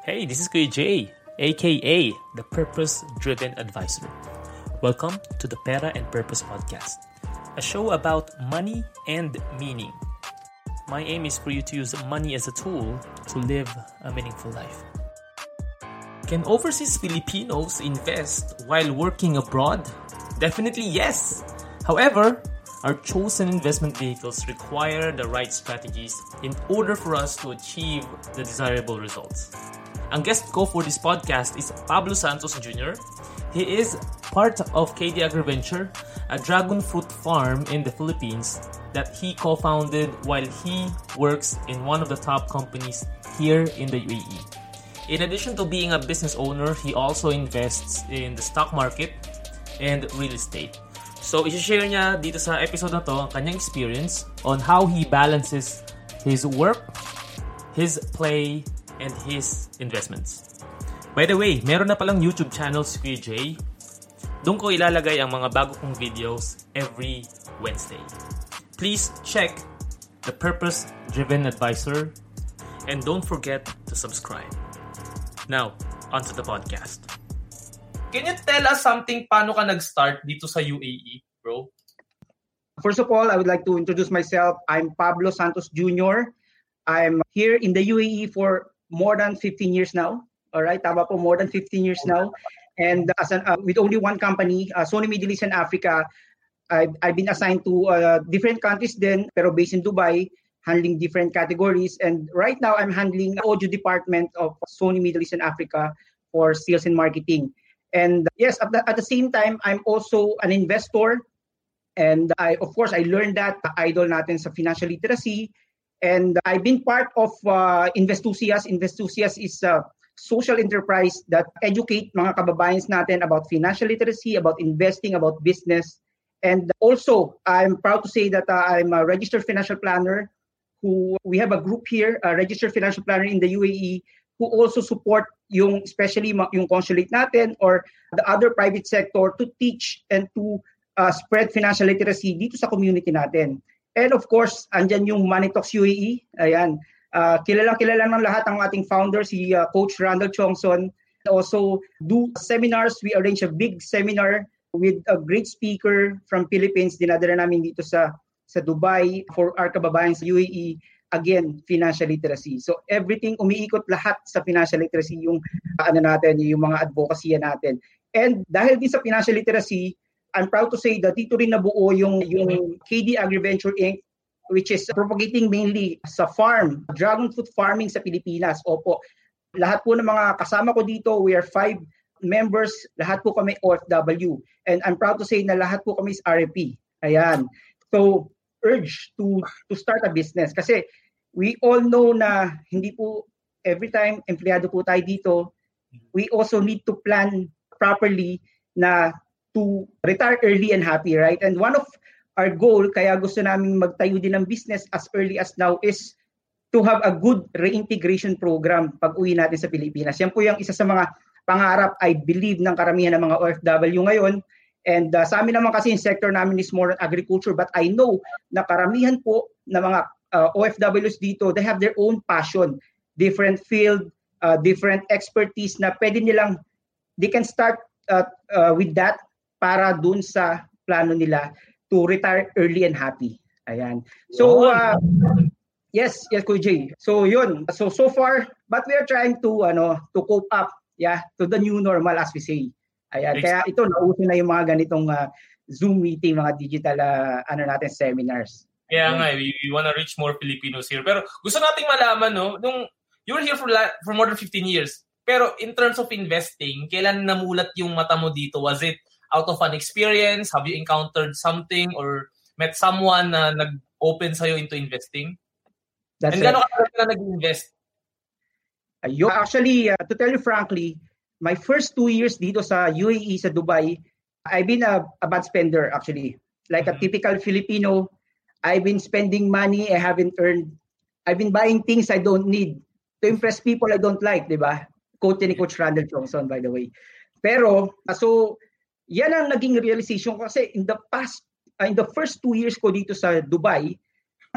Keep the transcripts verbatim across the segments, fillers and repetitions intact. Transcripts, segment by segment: Hey, this is Kuya Jay, aka the Purpose Driven Advisor. Welcome to the Para and Purpose Podcast, a show about money and meaning. My aim is for you to use money as a tool to live a meaningful life. Can overseas Filipinos invest while working abroad? Definitely yes! However, our chosen investment vehicles require the right strategies in order for us to achieve the desirable results. Ang guest ko for this podcast is Pablo Santos Junior He is part of K D Agriventure, a dragon fruit farm in the Philippines that he co-founded while he works in one of the top companies here in the U A E. In addition to being a business owner, he also invests in the stock market and real estate. So, isi-share niya dito sa episode na to ang kanyang experience on how he balances his work, his play, and his investments. By the way, meron na palang YouTube channel si Kuya Jay. Doon ko ilalagay ang mga bago kong videos every Wednesday. Please check the Purpose Driven Advisor and don't forget to subscribe. Now, onto the podcast. Can you tell us something paano ka nag-start dito sa U A E, bro? First of all, I would like to introduce myself. I'm Pablo Santos Junior I'm here in the U A E for more than fifteen years now. All right, tama po, more than fifteen years now. And as an, uh, with only one company, uh, Sony Middle East and Africa, I've, I've been assigned to uh, different countries then, pero based in Dubai, handling different categories. And right now, I'm handling the audio department of Sony Middle East and Africa for sales and marketing. And yes, at the, at the same time, I'm also an investor. And I, of course, I learned that idol natin sa financial literacy. And I've been part of uh, Investusias. Investusias is a social enterprise that educate mga kababayans natin about financial literacy, about investing, about business. And also, I'm proud to say that uh, I'm a registered financial planner. Who we have a group here, a registered financial planner in the U A E, who also support yung especially yung consulate natin or the other private sector to teach and to uh, spread financial literacy dito sa community natin. And of course, andyan yung Money Talks U A E. Ayan, uh, kilalang-kilala ng lahat ang ating founder, si uh, Coach Randell Tiongson. Also do seminars. We arrange a big seminar with a great speaker from Philippines. Dinadala namin dito sa sa Dubai for our kababayan sa U A E. Again, financial literacy. So everything, umiikot lahat sa financial literacy yung uh, ano natin, yung mga advocacy natin. And dahil din sa financial literacy, I'm proud to say that dito rin nabuo yung, yung K D Agriventure Incorporated, which is propagating mainly sa farm, dragon fruit farming sa Pilipinas. Opo, lahat po ng mga kasama ko dito, we are five members, lahat po kami O F W. And I'm proud to say na lahat po kami is R F P. Ayan. So, urge to, to start a business. Kasi we all know na hindi po every time empleyado po tayo dito, we also need to plan properly na to retire early and happy, right? And one of our goal, kaya gusto namin magtayo din ng business as early as now is to have a good reintegration program pag-uwi natin sa Pilipinas. Yan po yung isa sa mga pangarap, I believe, ng karamihan ng mga O F W ngayon. And uh, sa amin naman kasi yung sector namin is more on agriculture, but I know na karamihan po ng mga uh, O F Ws dito, they have their own passion, different field, uh, different expertise na pwede nilang, they can start uh, uh, with that para dun sa plano nila to retire early and happy. Ayan. So, uh, yes, yes, Kuya Jay. So, yun. So, so far, but we are trying to, ano, to cope up, yeah, to the new normal as we say. Ayan. Next. Kaya ito, nauso na yung mga ganitong uh, Zoom meeting, mga digital, uh, ano natin, seminars. Kaya yeah, nga, we, we wanna reach more Filipinos here. Pero gusto nating malaman, no, nung you were here for, la- for more than fifteen years, pero in terms of investing, kailan namulat yung mata mo dito? Was it out of an experience? Have you encountered something or met someone na nag-open sa'yo into investing? That's and gano'n ka na nag-invest? Ayun. Actually, uh, to tell you frankly, my first two years dito sa U A E, sa Dubai, I've been a, a bad spender actually. Like mm-hmm. a typical Filipino, I've been spending money I haven't earned. I've been buying things I don't need to impress people I don't like, di ba? Quote ni Coach Randell Tiongson, by the way. Pero, so, yan ang naging realization ko kasi in the past, uh, in the first two years ko dito sa Dubai,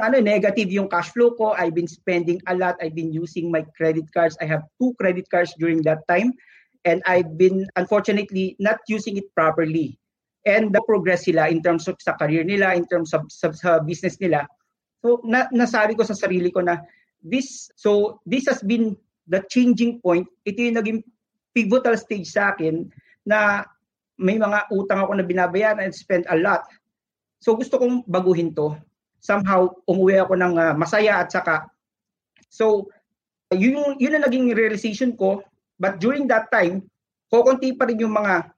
ano, negative yung cash flow ko. I've been spending a lot. I've been using my credit cards. I have two credit cards during that time. And I've been, unfortunately, not using it properly. And the progress sila in terms of sa career nila, in terms of sa, sa business nila. So, na, nasabi ko sa sarili ko na, this so this has been the changing point. Ito yung naging pivotal stage sa akin na may mga utang ako na binabayaran and spent a lot. So gusto kong baguhin to. Somehow umuwi ako ng uh, masaya at saka. So yun, yun ang naging realization ko. But during that time, kukunti pa rin yung mga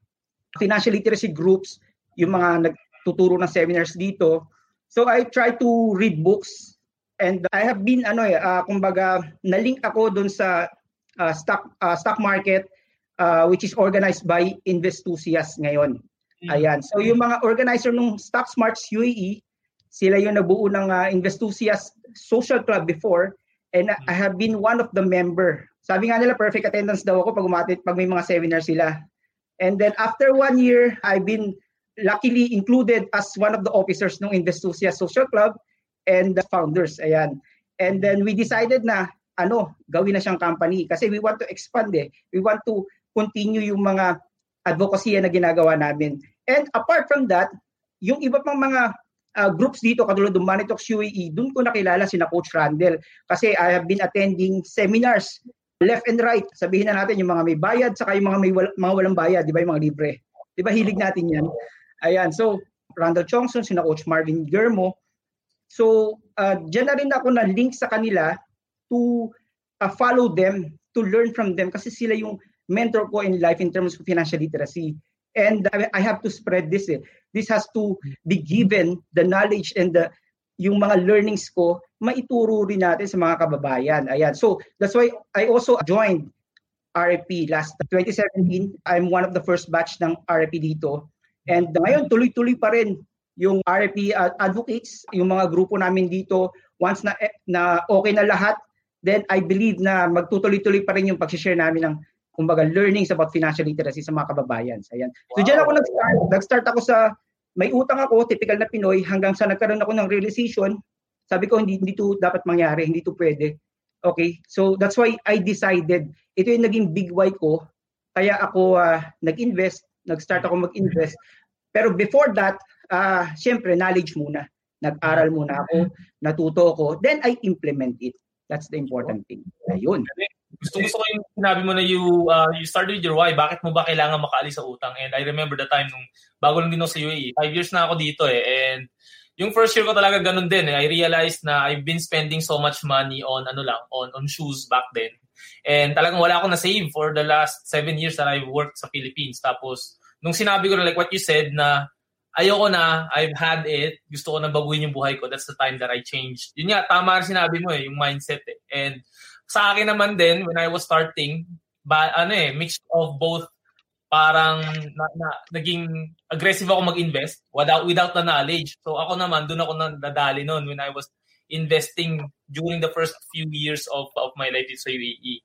financial literacy groups, yung mga nagtuturo ng seminars dito. So I try to read books. And I have been, ano eh, uh, kumbaga, nalink ako dun sa uh, stock uh, stock market uh, which is organized by Investusias ngayon. Mm-hmm. Ayan. So yung mga organizer ng Stocksmarts U A E, sila yung nabuo ng uh, Investusias Social Club before. And mm-hmm. I have been one of the member. Sabi nga nila, perfect attendance daw ako pag umatit, pag may mga seminar sila. And then after one year, I've been luckily included as one of the officers ng Investusias Social Club and the founders, ayan. And then we decided na, ano, gawin na siyang company. Kasi we want to expand eh. We want to continue yung mga advocacy na ginagawa namin. And apart from that, yung iba pang mga uh, groups dito, katulad ng Money Talks U A E, dun ko nakilala sina Coach Randell. Kasi I have been attending seminars, left and right. Sabihin na natin yung mga may bayad, saka yung mga, may wal- mga walang bayad, di ba yung mga libre? Di ba hilig natin yan? Ayan, so Randell Tiongson, sina Coach Marvin Germo. So, uh, dyan na rin ako na link sa kanila to uh, follow them, to learn from them kasi sila yung mentor ko in life in terms of financial literacy. And uh, I have to spread this. Eh. This has to be given, the knowledge and the yung mga learnings ko, maituro rin natin sa mga kababayan. Ayan. So, that's why I also joined R F P last twenty seventeen. I'm one of the first batch ng R F P dito. And uh, ngayon, tuloy-tuloy pa rin yung R F P uh, advocates, yung mga grupo namin dito, once na, na okay na lahat, then I believe na magtutuloy-tuloy pa rin yung pag-share namin ng kumbaga learnings about financial literacy sa mga kababayan. Ayan. So wow. Diyan ako nag-start. Nag-start ako sa, may utang ako, typical na Pinoy, hanggang sa nagkaroon ako ng realization, sabi ko hindi, hindi to dapat mangyari, hindi to pwede. Okay, so that's why I decided, ito yung naging big why ko, kaya ako uh, nag-invest, nag-start ako mag-invest. Pero before that, Uh, siyempre, knowledge muna. Nag-aral muna ako, natuto ako, then I implement it. That's the important thing. Ayun. Gusto-gusto ko yung sinabi mo na you, uh, you started your why. Bakit mo ba kailangan makaalis sa utang? And I remember the time nung bago lang din ako sa U A E. Five years na ako dito eh. And yung first year ko talaga ganun din eh. I realized na I've been spending so much money on ano lang, on, on shoes back then. And talagang wala akong na-save for the last seven years that I've worked sa Philippines. Tapos, nung sinabi ko na like what you said na ayoko na, I've had it, gusto ko na baguhin yung buhay ko, that's the time that I changed. Yun nga, tama rin sinabi mo eh, yung mindset eh. And sa akin naman din, when I was starting, ba, ano eh, mix of both, parang na, na, naging aggressive ako mag-invest without, without the knowledge. So ako naman, doon ako nadadali noon when I was investing during the first few years of, of my life sa U A E.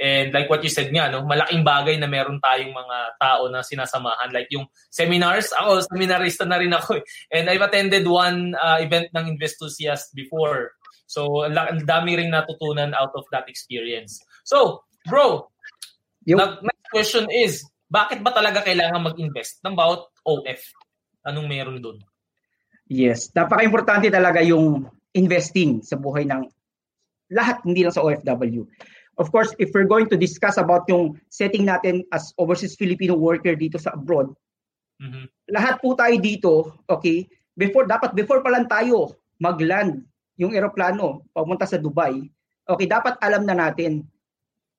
And like what you said nga, no, malaking bagay na meron tayong mga tao na sinasamahan. Like yung seminars, ako seminarista na rin ako. Eh. And I've attended one uh, event ng Investusias before. So ang dami rin natutunan out of that experience. So, bro, yep. The next question is, bakit ba talaga kailangan mag-invest ng bawat O F? Anong meron dun? Yes, napaka-importante talaga yung investing sa buhay ng lahat, hindi lang sa O F W. Of course, if we're going to discuss about yung setting natin as overseas Filipino worker dito sa abroad, mm-hmm. lahat po tayo dito, okay, before, dapat before pa lang tayo mag-land yung eroplano, papunta sa Dubai, okay, dapat alam na natin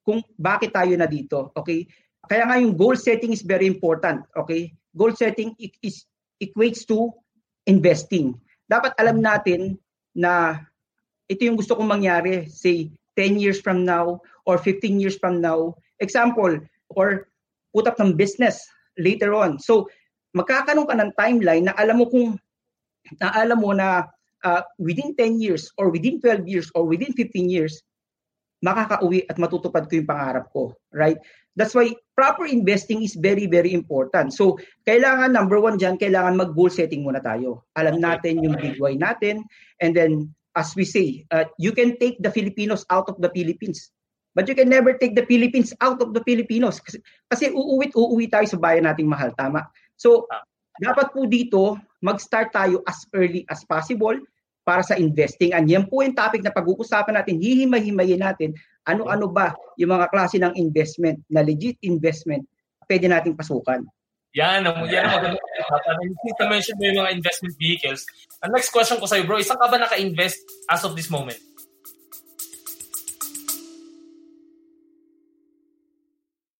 kung bakit tayo na dito, okay. Kaya nga yung goal setting is very important, okay. Goal setting is equates to investing. Dapat alam natin na ito yung gusto kong mangyari, say, ten years from now or fifteen years from now, example, or put up ng business later on. So, magkakaroon ka ng timeline na alam mo kung, na alam mo na uh, within ten years or within twelve years or within fifteen years, makakauwi at matutupad ko yung pangarap ko, right? That's why proper investing is very, very important. So, kailangan, number one dyan, kailangan mag-goal setting muna tayo. Alam natin yung big why natin and then as we say, uh, you can take the Filipinos out of the Philippines, but you can never take the Philippines out of the Filipinos. Kasi, kasi uuwit-uuwi tayo sa bayan nating mahal, tama? So, dapat po dito, mag-start tayo as early as possible para sa investing. And yan po yung topic na pag-uusapan natin, hihimay-himayin natin, ano-ano ba yung mga klase ng investment, na legit investment, pwede nating pasukan. Yan, yan. Since na-mention mo yung mga investment vehicles, ang next question ko sa'yo, bro, isang ka ba naka-invest as of this moment?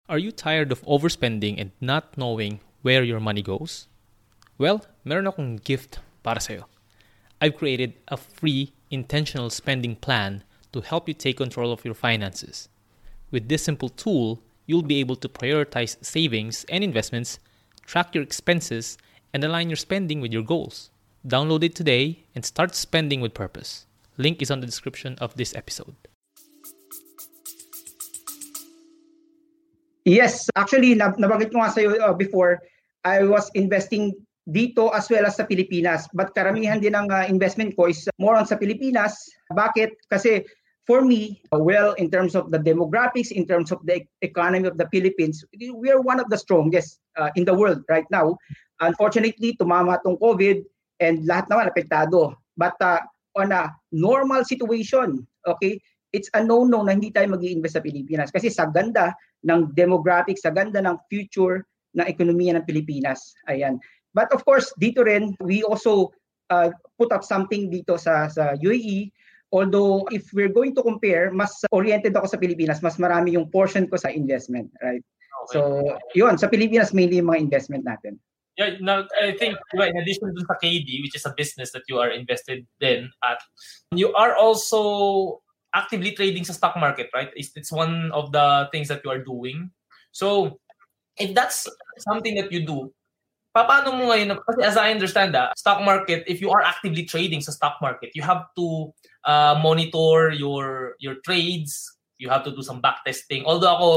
Are you tired of overspending and not knowing where your money goes? Well, meron akong gift para sa'yo. I've created a free intentional spending plan to help you take control of your finances. With this simple tool, you'll be able to prioritize savings and investments, track your expenses, and align your spending with your goals. Download it today and start spending with purpose. Link is on the description of this episode. Yes, actually, nabanggit ko nga sa'yo uh, before, I was investing dito as well as sa Pilipinas. But karamihan din ng uh, investment ko is more on sa Pilipinas. Bakit? Kasi for me, uh, well, in terms of the demographics, in terms of the economy of the Philippines, we are one of the strongest uh, in the world right now. Unfortunately, tumama tong COVID and lahat naman apektado. But uh, on a normal situation, okay, it's a no-no na hindi tayo mag-i-invest sa Pilipinas. Kasi sa ganda ng demographics, sa ganda ng future ng ekonomiya ng Pilipinas. Ayan. But of course, dito rin, we also uh, put up something dito sa, sa U A E. Although, if we're going to compare, mas oriented ako sa Pilipinas. Mas marami yung portion ko sa investment, right? Okay. So, yun. Sa Pilipinas, mainly yung mga investment natin. Yeah, now, I think, in addition to sa K D, which is a business that you are invested in at, you are also actively trading sa stock market, right? It's, it's one of the things that you are doing. So, if that's something that you do, paano mo ngayon, kasi as I understand, ah, stock market, if you are actively trading sa stock market, you have to uh, monitor your your trades, you have to do some backtesting. Although ako,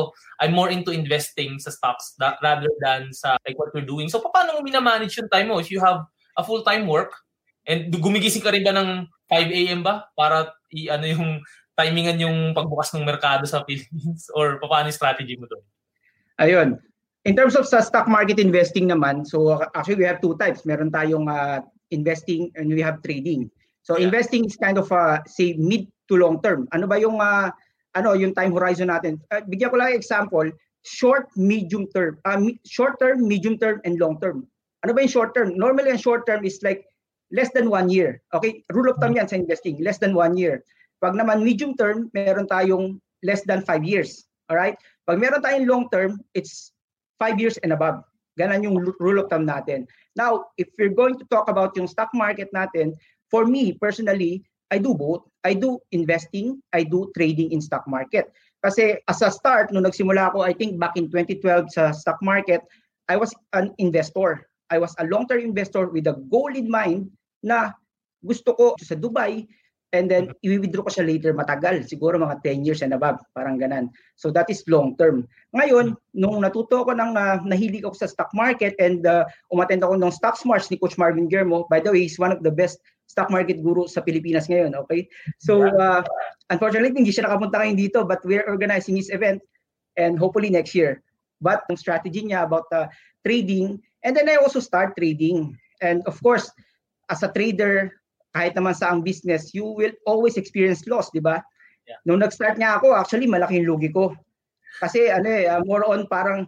I'm more into investing sa stocks that, rather than sa like what you're doing. So, paano mo minamanage yung time mo if you have a full-time work? And gumigising ka rin ba ng five a.m. ba para i-ano yung timingan yung pagbukas ng merkado sa Philippines, or paano yung strategy mo doon? Ayun. In terms of sa stock market investing naman, so actually we have two types. Meron tayong uh, investing and we have trading. So yeah. Investing is kind of uh, say mid to long term. Ano ba yung uh, ano yung time horizon natin? Uh, bigyan ko lang ng example, short, medium term, uh, short term, medium term and long term. Ano ba yung short term? Normally ang short term is like less than one year. Okay? Rule of thumb yan sa investing, less than one year. Pag naman medium term, meron tayong less than five years. All right? Pag meron tayong long term, it's five years and above. Ganan yung rule of thumb natin. Now, if we're going to talk about yung stock market natin, for me, personally, I do both. I do investing, I do trading in stock market. Kasi as a start, nung nagsimula ako, I think back in twenty twelve sa stock market, I was an investor. I was a long-term investor with a goal in mind na gusto ko sa Dubai, and then i-withdraw ko siya later, matagal, siguro mga ten years and above, parang ganan. So that is long term. Ngayon, nung natuto ko ng, uh, nahilig ako sa stock market and uh, umattend ako ng Stocksmarts ni Coach Marvin Germo. By the way, he's one of the best stock market guru sa Pilipinas ngayon, okay? So, uh, unfortunately, hindi siya nakapunta ngayon dito, but we're organizing his event and hopefully next year. But yung strategy niya about uh, trading, and then I also start trading. And of course, as a trader, kahit naman sa ang business, you will always experience loss, di ba? Yeah. Nung nag-start nga ako, actually, malaking lugi ko. Kasi, ano eh, uh, more on parang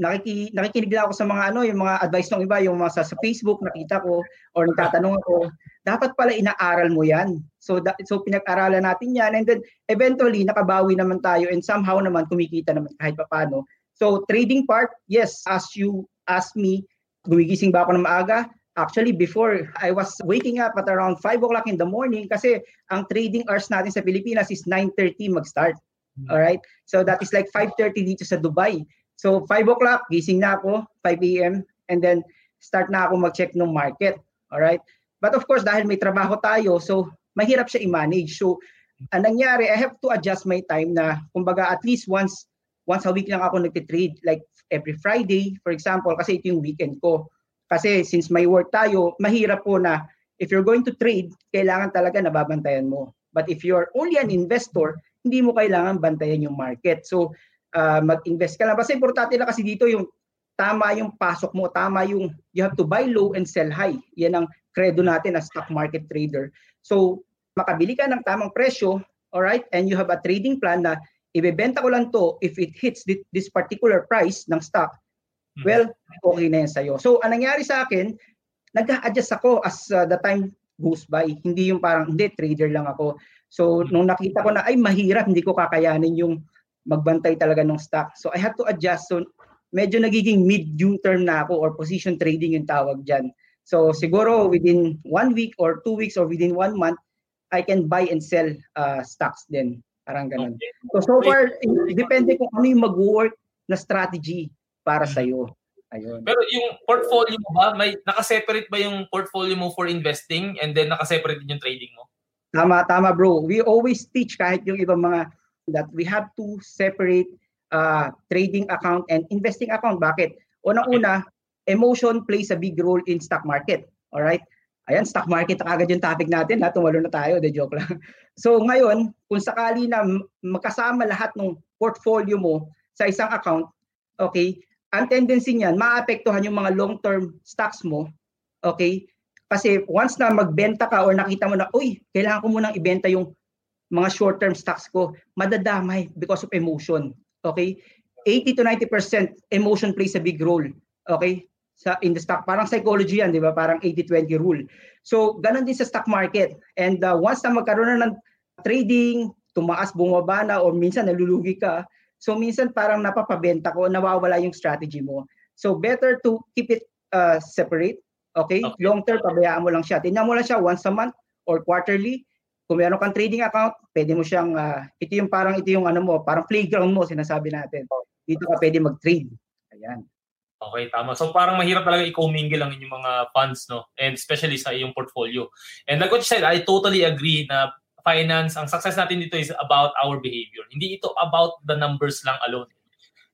nakiki- nakikinig na ako sa mga ano, yung mga advice ng iba, yung mga sa, sa Facebook, nakita ko, or nagtatanong ako, dapat pala inaaral mo yan. So, da- so pinag-aralan natin yan, and then, eventually, nakabawi naman tayo, and somehow naman, kumikita naman kahit papano. So, trading part, yes, as you asked me, gumigising ba ako ng maaga? Actually, before, I was waking up at around five o'clock in the morning kasi ang trading hours natin sa Pilipinas is nine thirty mag-start. Alright? So that is like five thirty dito sa Dubai. So five o'clock, gising na ako, five a.m. And then start na ako mag-check ng market. Alright? But of course, dahil may trabaho tayo, so mahirap siya i-manage. So ang nangyari, I have to adjust my time na kumbaga at least once once a week lang ako nagtitrade. Like every Friday, for example, kasi ito yung weekend ko. Kasi since may work tayo, mahirap po na if you're going to trade, kailangan talaga nababantayan mo. But if you're only an investor, hindi mo kailangan bantayan yung market. So, uh, mag-invest ka lang. Basta importante na kasi dito yung tama yung pasok mo, tama yung you have to buy low and sell high. Yan ang credo natin as stock market trader. So, makabili ka ng tamang presyo, alright, and you have a trading plan na ibebenta ko lang to if it hits this particular price ng stock, well, okay na yan sa'yo. So, anong nangyari sa akin, nag-a-adjust ako as uh, the time goes by. Hindi yung parang, hindi, trader lang ako. So, nung nakita ko na, ay, mahirap, hindi ko kakayanin yung magbantay talaga ng stock. So, I had to adjust. So, medyo nagiging medium term na ako or position trading yung tawag dyan. So siguro within one week or two weeks or within one month, I can buy and sell uh, stocks din. Parang ganun. Okay. So so far, depende kung ano yung mag-work na strategy para sa'yo. Ayun. Pero yung portfolio mo ba, may, nakaseparate ba yung portfolio mo for investing and then nakaseparate din yung trading mo? Tama, tama bro. We always teach kahit yung ibang mga that we have to separate Uh, trading account and investing account. Bakit? Unang-una, emotion plays a big role in stock market. Alright? Ayan, stock market na agad yung topic natin. Ha? Tumalo na tayo. De joke lang. So ngayon, kung sakali na makasama lahat ng portfolio mo sa isang account, okay, ang tendency niyan, maapektuhan yung mga long-term stocks mo. Okay? Kasi once na magbenta ka or nakita mo na, uy, kailangan ko munang ibenta yung mga short-term stocks ko, madadamay because of emotion. Okay, eighty to ninety percent emotion plays a big role. Okay, sa in the stock, parang psychology yan, di ba? Parang eighty-twenty rule. So ganun din sa stock market. And uh, once na magkaroon na ng trading, tumaas, bumaba na, or minsan nalulugi ka, so minsan parang napapabenta ko, nawawala yung strategy mo. So better to keep it uh, separate. Okay, okay. Long term, pabayaan mo lang siya. Tingnan mo lang siya once a month or quarterly. Kung meron kang trading account, pwede mo siyang, uh, ito yung parang, ito yung ano mo, parang playground mo, sinasabi natin. Dito ka pwede mag-trade. Ayan. Okay, tama. So parang mahirap talaga i-commingle ang inyong mga funds, no? And especially sa iyong portfolio. And like what you said, I totally agree na finance, ang success natin dito is about our behavior. Hindi ito about the numbers lang alone.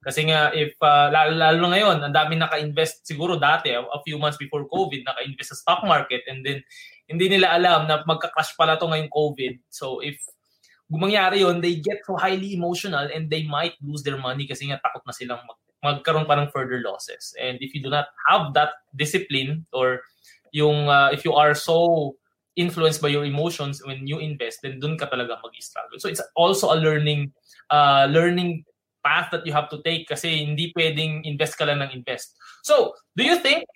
Kasi nga, if, uh, lalo, lalo ngayon, ang dami naka-invest siguro dati, a few months before COVID, naka-invest sa stock market and then, hindi nila alam na magka-crash pala to ngayong COVID. So if mangyari yun, they get so highly emotional and they might lose their money kasi nga takot na silang mag- magkaroon pa ng further losses. And if you do not have that discipline or yung uh, if you are so influenced by your emotions when you invest, then dun ka talaga mag-struggle. So it's also a learning uh, learning path that you have to take kasi hindi pwedeng invest ka lang ng invest. So do you think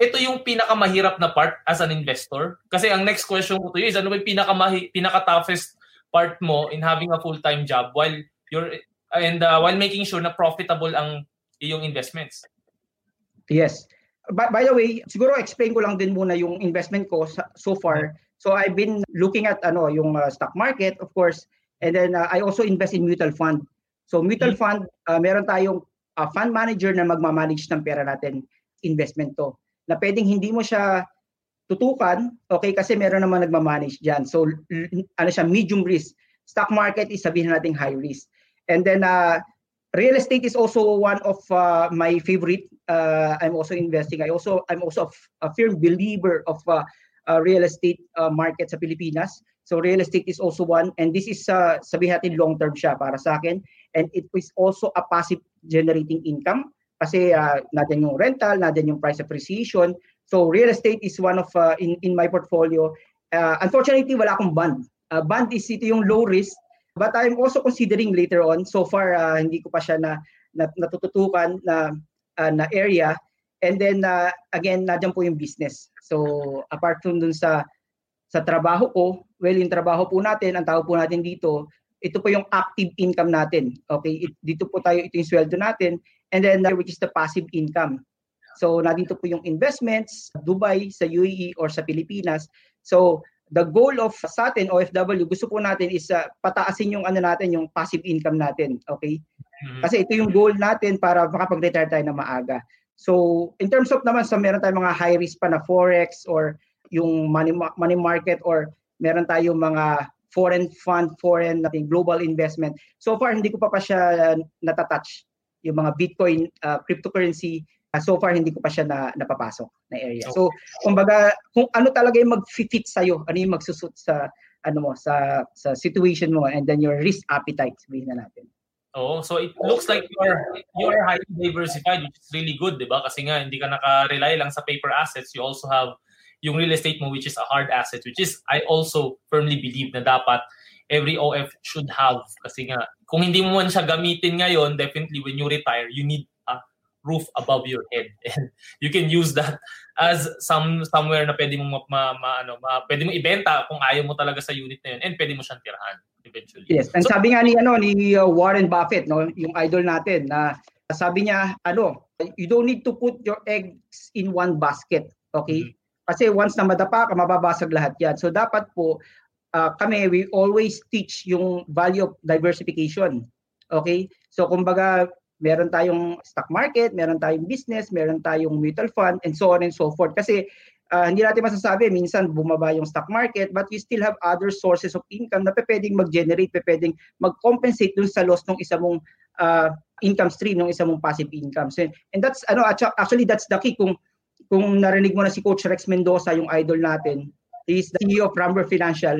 ito yung pinakamahirap na part as an investor? Kasi ang next question ko to you is, ano ba yung pinakamahi- pinaka-toughest part mo in having a full-time job while you're and uh, while making sure na profitable ang iyong investments? Yes. By, by the way, siguro explain ko lang din muna yung investment ko sa, so far. So I've been looking at ano yung uh, stock market, of course, and then uh, I also invest in mutual fund. So mutual mm-hmm. fund, uh, meron tayong uh, fund manager na magmamanage ng pera natin, investment to. Na pwedeng hindi mo siya tutukan, okay, kasi meron naman nagmamanage dyan. So, ano siya, medium risk. Stock market is sabihin natin high risk. And then, uh, real estate is also one of uh, my favorite. Uh, I'm also investing. I also, I'm also a firm believer of uh, uh, real estate uh, market sa Pilipinas. So, real estate is also one. And this is, uh, sabihin natin, long-term siya para sa akin. And it is also a passive generating income. Kasi uh, natin yung rental, natin yung price appreciation. So real estate is one of, uh, in, in my portfolio. Uh, unfortunately, wala akong bond. Uh, bond is ito yung low risk. But I'm also considering later on. So far, uh, hindi ko pa siya na, na, natututukan na, uh, na area. And then, uh, again, nadyan po yung business. So apart from dun sa, sa trabaho ko, well, yung trabaho po natin, ang tawag po natin dito, ito po yung active income natin. Okay, it, dito po tayo, ito yung sweldo natin. And then, uh, which is the passive income. So, nandito po yung investments, Dubai, sa U A E, or sa Pilipinas. So, the goal of uh, sa atin, O F W, gusto po natin is uh, pataasin yung ano natin, yung passive income natin. Okay? Mm-hmm. Kasi ito yung goal natin para makapag-retire tayo na maaga. So, in terms of naman, sa so, meron tayong mga high risk pa na forex or yung money, money market or meron tayong mga foreign fund, foreign natin, global investment. So far, hindi ko pa pa siya uh, natatouch. Yung mga Bitcoin, uh, cryptocurrency, uh, so far hindi ko pa siya na, napapasok na area. Okay. So, kumbaga, kung ano talaga yung mag-fit sa'yo, ano yung magsusuit sa, ano mo, sa, sa situation mo, and then your risk appetite, sabihin na natin. Oh, so it looks like you are you are highly diversified, which is really good, di ba? Kasi nga, hindi ka naka-rely lang sa paper assets. You also have yung real estate mo, which is a hard asset, which is, I also firmly believe na dapat every O F should have. Kasi nga, kung hindi mo man siya gamitin ngayon, definitely when you retire, you need a roof above your head. And you can use that as some somewhere na pwede mong, ma, ma, ano, ma, pwede mong ibenta kung ayaw mo talaga sa unit na yun, and pwede mo siyang tirahan eventually. Yes, and so, sabi nga ni ano ni uh, Warren Buffett, no, yung idol natin, na sabi niya, ano, you don't need to put your eggs in one basket, okay? Mm-hmm. Kasi once na madapa ka, mababasag lahat 'yan. So dapat po uh, kami, we always teach yung value of diversification. Okay? So kumbaga, meron tayong stock market, meron tayong business, meron tayong mutual fund, and so on and so forth. Kasi Uh, hindi natin masasabi, minsan bumaba yung stock market, but you still have other sources of income na pwedeng mag-generate, pwedeng mag-compensate dun sa loss ng isa mong uh, income stream, ng isa mong passive income. So, and that's, ano, actually that's the key. Kung, kung narinig mo na si Coach Rex Mendoza, yung idol natin, he's the C E O of Rampver Financial.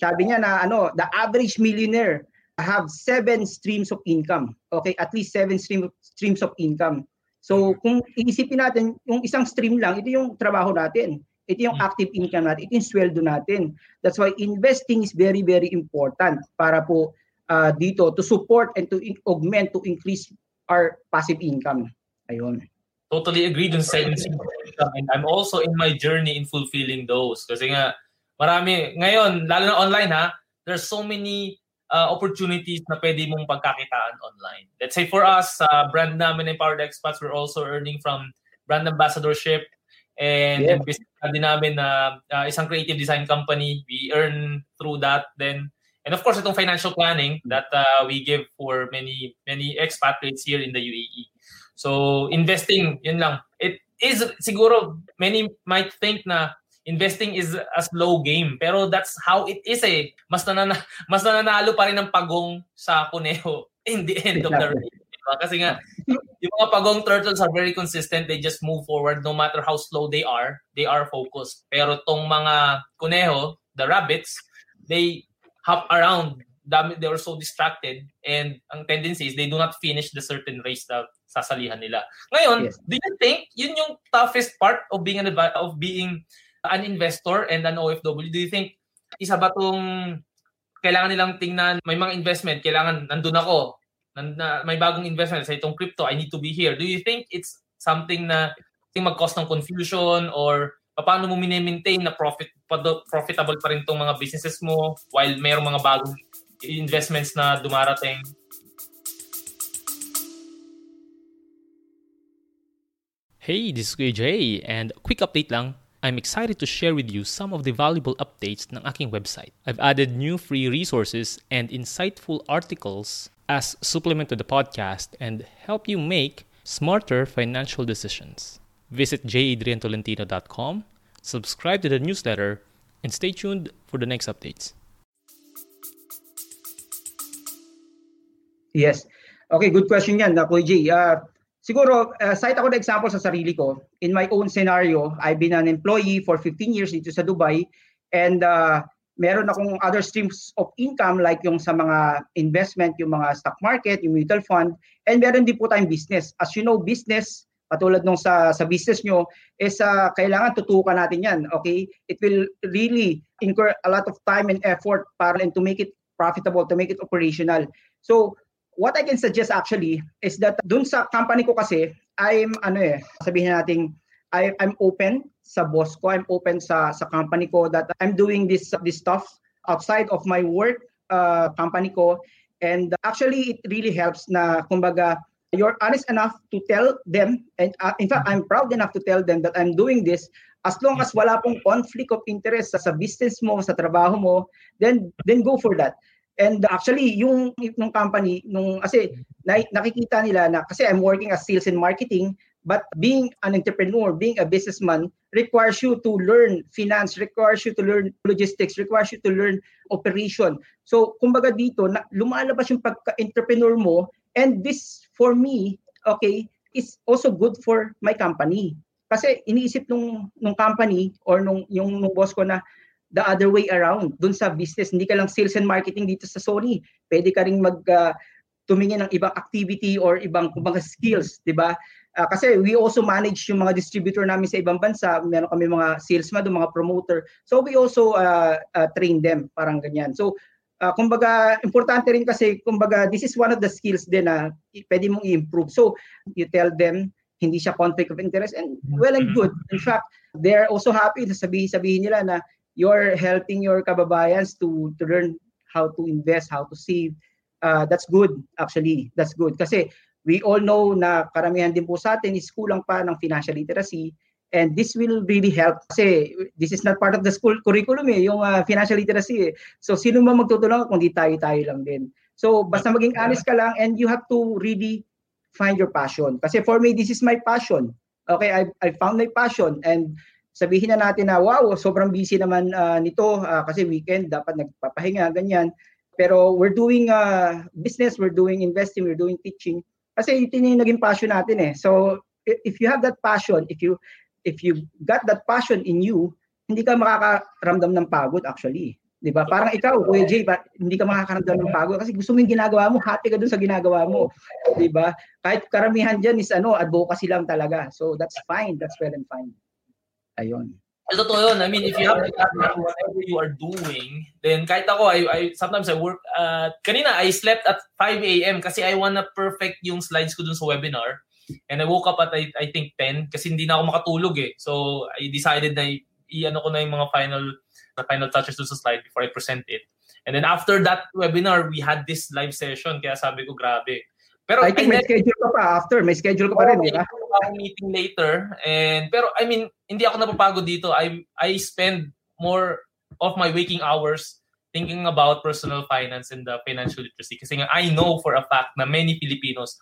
Sabi niya na, ano, the average millionaire have seven streams of income. Okay, at least seven stream, streams of income. So, kung iisipin natin, yung isang stream lang, ito yung trabaho natin. Ito yung active income natin. Ito yung sweldo natin. That's why investing is very, very important para po uh, dito to support and to in- augment, to increase our passive income. Ayun. Totally agreed on seven streams of income. And I'm also in my journey in fulfilling those. Kasi nga, marami, ngayon, lalo na online ha, there's so many Uh, opportunities na pwede mong pagkakitaan online. Let's say for us, uh, brand namin Empowered Expats, we're also earning from brand ambassadorship, and yeah. Then business din namin na uh, uh, isang creative design company. We earn through that then. And of course, itong financial planning that uh, we give for many many expatriates here in the U A E. So investing, yun lang. It is siguro, many might think na investing is a slow game, pero that's how it is eh. Mas, nanana- mas nananalo pa rin ng pagong sa kuneho in the end of the race. Diba? Kasi nga, yung mga pagong turtles are very consistent. They just move forward no matter how slow they are. They are focused. Pero tong mga kuneho, the rabbits, they hop around. They are so distracted, and ang tendency is they do not finish the certain race that sasalihan nila. Ngayon, yes. Do you think yun yung toughest part of being an adv- of being an investor and an O F W? Do you think isa ba tong kailangan nilang tingnan? May mga investment, kailangan nandun ako, nan, na, may bagong investment sa itong crypto, I need to be here. Do you think it's something na mag-cause ng confusion, or paano mo mini-maintain na profit, profitable pa rin tong mga businesses mo while mayroong mga bagong investments na dumarating? Hey, this is Kuya Jay, and quick update lang. I'm excited to share with you some of the valuable updates ng aking website. I've added new free resources and insightful articles as supplement to the podcast and help you make smarter financial decisions. Visit j adrian tolentino dot com, subscribe to the newsletter, and stay tuned for the next updates. Yes. Okay, good question yan, Kuya Jay. Uh, Siguro, uh, cite ako na example sa sarili ko. In my own scenario, I've been an employee for fifteen years dito sa Dubai, and uh, meron akong other streams of income like yung sa mga investment, yung mga stock market, yung mutual fund, and meron din po tayong business. As you know, business, patulad nung sa, sa business nyo, is uh, kailangan tutukan natin yan, okay? It will really incur a lot of time and effort para and to make it profitable, to make it operational. So, what I can suggest actually is that dun sa company ko kasi, I'm ano eh, sabihin natin, I, I'm open sa boss ko, I'm open sa, sa company ko that I'm doing this, this stuff outside of my work uh, company ko. And actually, it really helps na kumbaga, you're honest enough to tell them. And uh, in fact, I'm proud enough to tell them that I'm doing this. As long as wala pong conflict of interest sa, sa business mo, sa trabaho mo, then then go for that. And actually, yung nung company, nung kasi na, nakikita nila na kasi I'm working as sales and marketing, but being an entrepreneur, being a businessman requires you to learn finance, requires you to learn logistics, requires you to learn operation. So, kumbaga dito, na, lumalabas yung pagka-entrepreneur mo, and this for me, okay, is also good for my company. Kasi iniisip nung nung company or nung yung nung boss ko na the other way around. Doon sa business, hindi ka lang sales and marketing dito sa Sony. Pwede ka ring mag uh, tumingin ng ibang activity or ibang kumbaga skills, 'di ba? Uh, kasi we also manage yung mga distributor namin sa ibang bansa. Meron kami mga salesman, mga promoter. So we also uh, uh, train them, parang ganyan. So Uh, kumbaga, importante rin kasi, kumbaga, this is one of the skills din na uh, pwede mong i-improve. So, you tell them, hindi siya conflict of interest, and well and good. In fact, they're also happy na sabihin-sabihin nila na you're helping your kababayans to to learn how to invest, how to save. Uh, that's good, actually. That's good. Kasi we all know na karamihan din po sa atin is kulang pa ng financial literacy. And this will really help kasi this is not part of the school curriculum eh, yung uh, financial literacy eh. So sino ba magtutulungan kundi tayo-tayo lang din. So basta maging honest ka lang and you have to really find your passion. Kasi for me, this is my passion. Okay, I I found my passion and sabihin na natin na wow, sobrang busy naman uh, nito uh, kasi weekend dapat nagpapahinga ganyan. Pero we're doing uh, business, we're doing investing, we're doing teaching. Kasi ito yung naging passion natin eh. So if you have that passion, if you If you got that passion in you, hindi ka makakaramdam ng pagod actually. Di ba? Parang ikaw, Kuya Jay, hindi ka makakaramdam ng pagod kasi gusto mo yung ginagawa mo, happy ka dun sa ginagawa mo. Di ba? Kahit karamihan dyan is ano, advocacy lang talaga. So that's fine. That's well and fine. Ayun. Well, totoo yun. I mean, if you have to do whatever you are doing, then kahit ako, I, I sometimes I work at, kanina I slept at five a.m. kasi I wanna perfect yung slides ko dun sa webinar. And I woke up at, I, I think, ten kasi hindi na ako makatulog eh. So, I decided na i- i-ano ko na yung mga final the final touches to the slide before I present it. And then after that webinar, we had this live session. Kaya sabi ko, grabe. Pero I think I may ne- schedule ka pa after. May schedule ka pa rin, di ba? May meeting later. And, pero, I mean, hindi ako napapagod dito. I, I spend more of my waking hours thinking about personal finance and the financial literacy. Kasi nga, I know for a fact na many Filipinos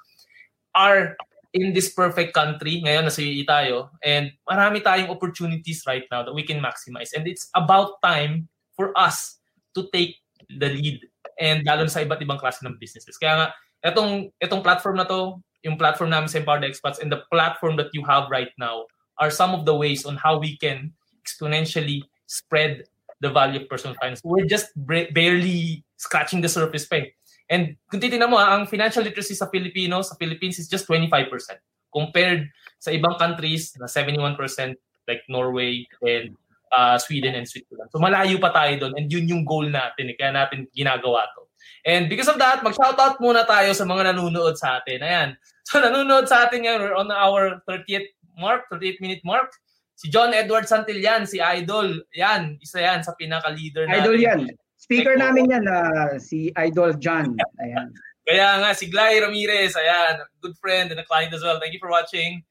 are in this perfect country, ngayon nasa U A E tayo, and marami tayong opportunities right now that we can maximize. And it's about time for us to take the lead. And lalo sa iba't ibang klase ng businesses. Kaya nga, itong, itong platform na to, yung platform namin sa Empowered Expats, and the platform that you have right now are some of the ways on how we can exponentially spread the value of personal finance. We're just b- barely scratching the surface pa. And kung titignan mo, ang financial literacy sa Filipino, sa Philippines is just twenty-five percent compared sa ibang countries na seventy-one percent like Norway and uh, Sweden and Switzerland. So malayo pa tayo doon and yun yung goal natin. Eh, kaya natin ginagawa to. And because of that, mag-shoutout muna tayo sa mga nanonood sa atin. Ayan. So nanonood sa atin ngayon, we're on our thirty-eight minute mark. Si John Edward Santillan, si Idol. Yan, isa yan sa pinaka-leader natin. Idol yan. Speaker namin yan, uh, si Idol John. Ayan. Kaya nga, si Glay Ramirez, ayan, good friend and a client as well. Thank you for watching.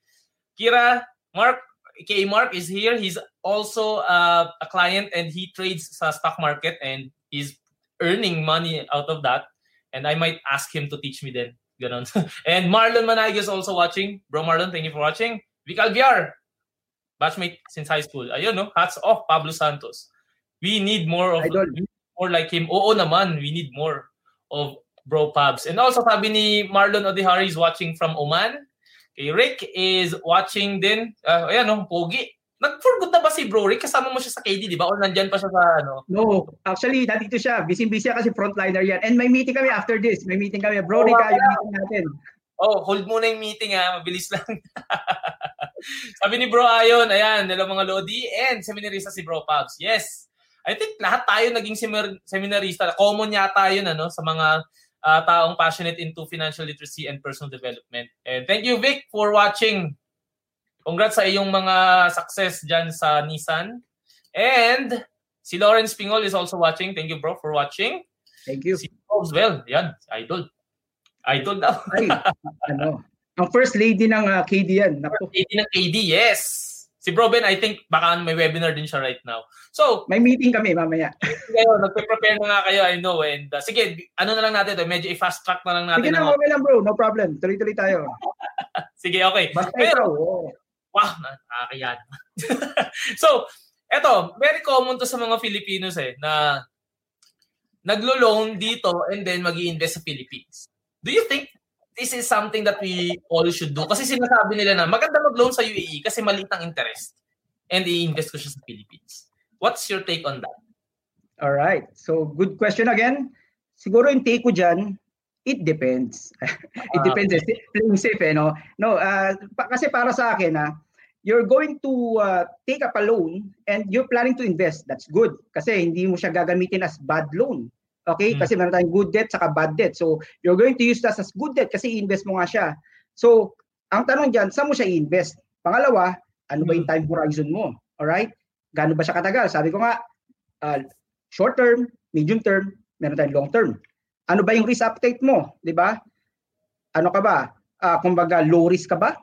Kira, Mark, aka Mark is here. He's also uh, a client and he trades sa stock market and he's earning money out of that. And I might ask him to teach me then. Ganon. And Marlon Manag is also watching. Bro Marlon, thank you for watching. Vic Alviar, batchmate since high school. Ayun, no? Hats off, Pablo Santos. We need more of... Idol. More like him. Oo naman, we need more of Bro Pabs. And also, sabi ni Marlon Odihari is watching from Oman. Okay, Rick is watching din. Uh, ayan, oh, pogi. Nag-forgot na ba si Bro Rick? Kasama mo siya sa K D, di ba? O nandyan pa siya sa ano? No, actually, nandito siya. Busy-busy kasi frontliner yan. And may meeting kami after this. May meeting kami. Bro oh, Rick, yung meeting natin. Oh, hold muna yung meeting ha. Mabilis lang. Sabi ni Bro Ayon, ayan, nila mga Lodi. And seminarista si Bro Pabs. Yes. I think lahat tayo naging semir- seminarista. Common yata yun ano, sa mga uh, taong passionate into financial literacy and personal development. And thank you, Vic, for watching. Congrats sa iyong mga success dyan sa Nissan. And si Lawrence Pingol is also watching. Thank you, bro, for watching. Thank you. Si Robs, well, yan, idol. Idol daw. Ay, ano, ang first lady ng uh, K D yan. First lady ng K D, yes. Si Bro Ben, I think baka may webinar din siya right now. So, may meeting kami mamaya. Kayo, nagpe-prepare na nga kayo, I know. And uh, sige, ano na lang natin ito, medyo i-fast track na lang natin. Sige na, okay lang bro, no problem. Tuloy-tuloy tayo. Sige, okay. Basta pero, ito. Oh. Wow, nakakayan. So, eto, very common to sa mga Filipinos eh, na naglo-loan dito and then mag-i-invest sa Philippines. Do you think this is something that we all should do. Kasi sinasabi nila na maganda mag-loan sa U A E kasi maliit ang interest. And i-invest ko siya sa Philippines. What's your take on that? All right. So, good question again. Siguro yung take ko dyan, it depends. It depends. Uh, Playing safe, eh, no? No, uh, pa- kasi para sa akin, ah, you're going to uh, take up a loan and you're planning to invest. That's good. Kasi hindi mo siya gagamitin as bad loan. Okay? Mm. Kasi meron tayong good debt saka bad debt. So, you're going to use that as good debt kasi i-invest mo nga siya. So, ang tanong dyan, saan mo siya i-invest? Pangalawa, ano ba yung time horizon mo? Alright? Gaano ba siya katagal? Sabi ko nga, uh, short term, medium term, meron tayong long term. Ano ba yung risk appetite mo? Di ba? Ano ka ba? Uh, kumbaga, low risk ka ba?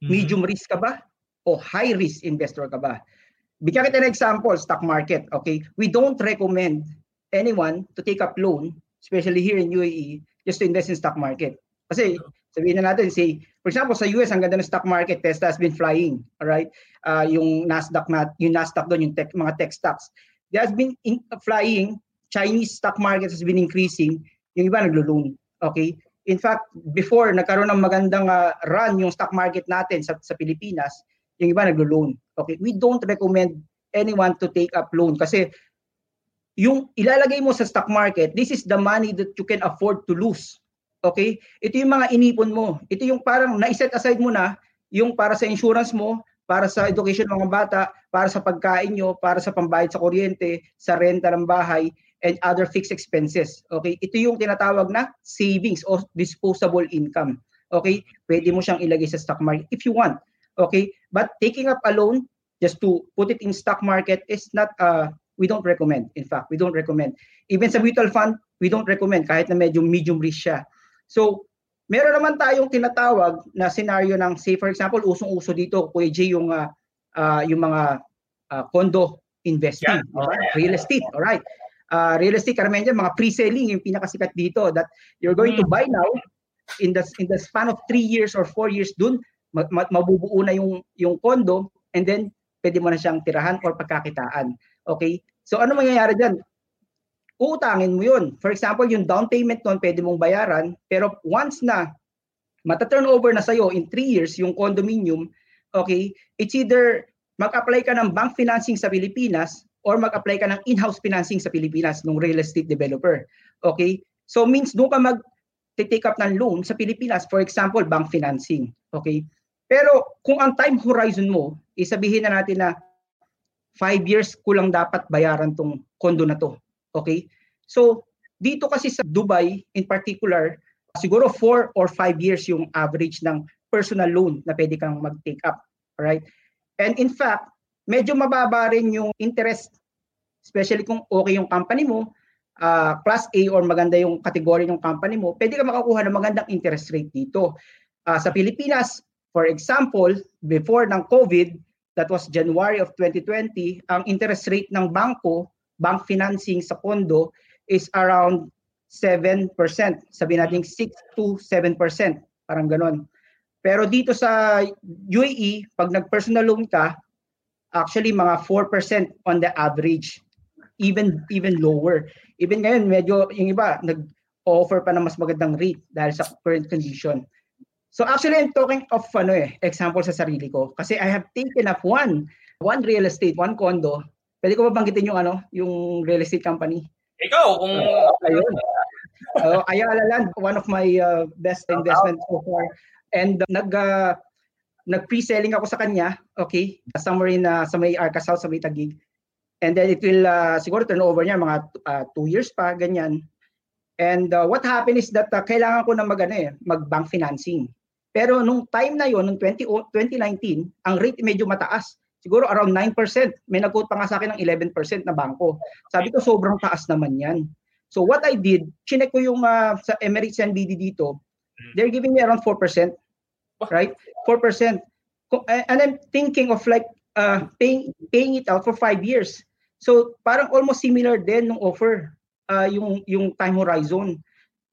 Medium mm-hmm. risk ka ba? O high risk investor ka ba? Bigyan kita ng example, stock market. Okay? We don't recommend anyone to take up loan, especially here in U A E, just to invest in stock market. Kasi, sabihin na natin, say, for example, sa U S, ang ganda ng stock market, Tesla has been flying. Alright? Uh, yung Nasdaq, yung Nasdaq doon, yung tech, mga tech stocks. There has been in, uh, flying. Chinese stock market has been increasing. Yung iba naglo-loan, okay? In fact, before, nagkaroon ng magandang uh, run yung stock market natin sa, sa Pilipinas, yung iba naglo-loan, okay? We don't recommend anyone to take up loan kasi yung ilalagay mo sa stock market, this is the money that you can afford to lose, okay? Ito yung mga inipon mo. Ito yung parang na-set aside mo na yung para sa insurance mo, para sa education ng mga bata, para sa pagkain nyo, para sa pambayad sa kuryente, sa renta ng bahay, and other fixed expenses. Okay, ito yung tinatawag na savings or disposable income. Okay, pwede mo siyang ilagay sa stock market if you want. Okay, but taking up a loan just to put it in stock market is not uh we don't recommend. In fact, we don't recommend. Even sa mutual fund, we don't recommend kahit na medyo medium risk siya. So, meron naman tayong tinatawag na scenario ng say for example, usong-uso dito Kuya Jay yung uh, uh yung mga uh, condo investing, yeah. All right? Real estate, all right? Uh, real estate, karamihan dyan, mga pre-selling yung pinakasikat dito that you're going to buy now in the in the span of three years or four years dun, ma- ma- mabubuo na yung, yung condo and then pwede mo na siyang tirahan or pagkakitaan. Okay? So, ano mangyayari dyan? Uutangin mo yun. For example, yung down payment nun, pwede mong bayaran pero once na mata-turnover na sa'yo in three years yung condominium, okay, it's either mag-apply ka ng bank financing sa Pilipinas or mag-apply ka ng in-house financing sa Pilipinas ng real estate developer. Okay? So, means doon ka mag-take up ng loan sa Pilipinas, for example, bank financing. Okay? Pero kung ang time horizon mo, isabihin na natin na five years kulang dapat bayaran tong condo na to. Okay? So, dito kasi sa Dubai in particular, siguro four or five years yung average ng personal loan na pwede kang mag-take up. Alright? And in fact, medyo mababa rin yung interest, especially kung okay yung company mo, uh, class A or maganda yung category ng company mo, pwede ka makakuha ng magandang interest rate dito. Uh, sa Pilipinas, for example, before ng COVID, that was January of twenty twenty, ang interest rate ng bangko, bank financing sa condo is around seven percent. Sabi natin six to seven percent, parang ganon. Pero dito sa U A E, pag nag-personal loan ka, actually, mga four percent on the average. Even even lower. Even ngayon, medyo yung iba, nag-offer pa na mas magandang rate dahil sa current condition. So actually, I'm talking of ano eh, example sa sarili ko. Kasi I have taken up one, one real estate, one condo. Pwede ko mabanggitin yung ano, yung real estate company? Ikaw, kung... Uh, ayun. uh, Ayala Land, one of my uh, best investments so far. And uh, nag... Uh, nag-pre-selling ako sa kanya, okay, somewhere in uh, sa may Arca South, sa may Taguig. And then it will, uh, siguro turnover niya, mga uh, two years pa, ganyan. And uh, what happened is that uh, kailangan ko na mag, ano, eh, mag-bank financing. Pero nung time na yon nung twenty nineteen, ang rate medyo mataas. Siguro around nine percent. May nag-quote pa nga sa akin ng eleven percent na bangko. Sabi ko, sobrang taas naman yan. So what I did, chinek ko yung uh, sa Emirates and B D D dito, they're giving me around four percent. Right? four percent. And I'm thinking of like uh, paying paying it out for five years. So parang almost similar din nung offer uh, yung, yung time horizon.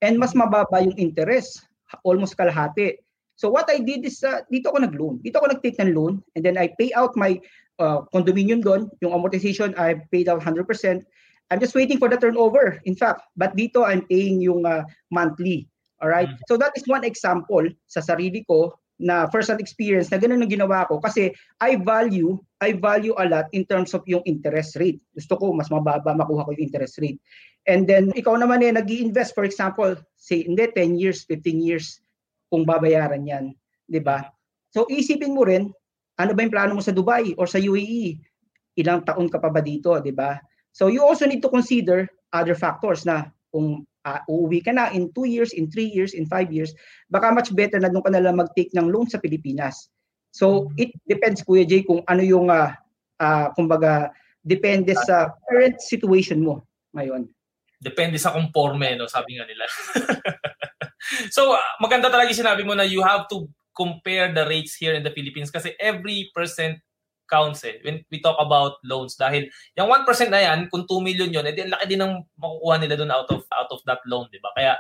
And mas mababa yung interest. Almost kalahati. So what I did is, uh, dito ako nag-loan. Dito ako nag-take ng loan. And then I pay out my uh, condominium doon. Yung amortization, I paid out one hundred percent. I'm just waiting for the turnover, in fact. But dito, I'm paying yung uh, monthly. Alright? Mm-hmm. So that is one example sa sarili ko na first-hand experience na ganun ang ginawa ko kasi I value, I value a lot in terms of yung interest rate. Gusto ko mas mababa makuha ko yung interest rate. And then, ikaw naman eh, nag-i-invest, for example, say, hindi, ten years, fifteen years, kung babayaran yan. Diba? So, isipin mo rin, ano ba yung plano mo sa Dubai or sa U A E? Ilang taon ka pa ba dito? Diba? So, you also need to consider other factors na kung uh, uuwi ka na in two years, in three years, in five years, baka much better na doon ka nalang mag-take ng loan sa Pilipinas. So, it depends, Kuya Jay, kung ano yung, uh, uh, kumbaga, depende sa current situation mo ngayon. Depende sa kumporme, no? Sabi nga nila. So, uh, maganda talaga sinabi mo na you have to compare the rates here in the Philippines kasi every percent counts eh, when we talk about loans dahil yung one percent na yan kung two million yun edi ang laki din ng makukuha nila doon out of out of that loan, di ba? Kaya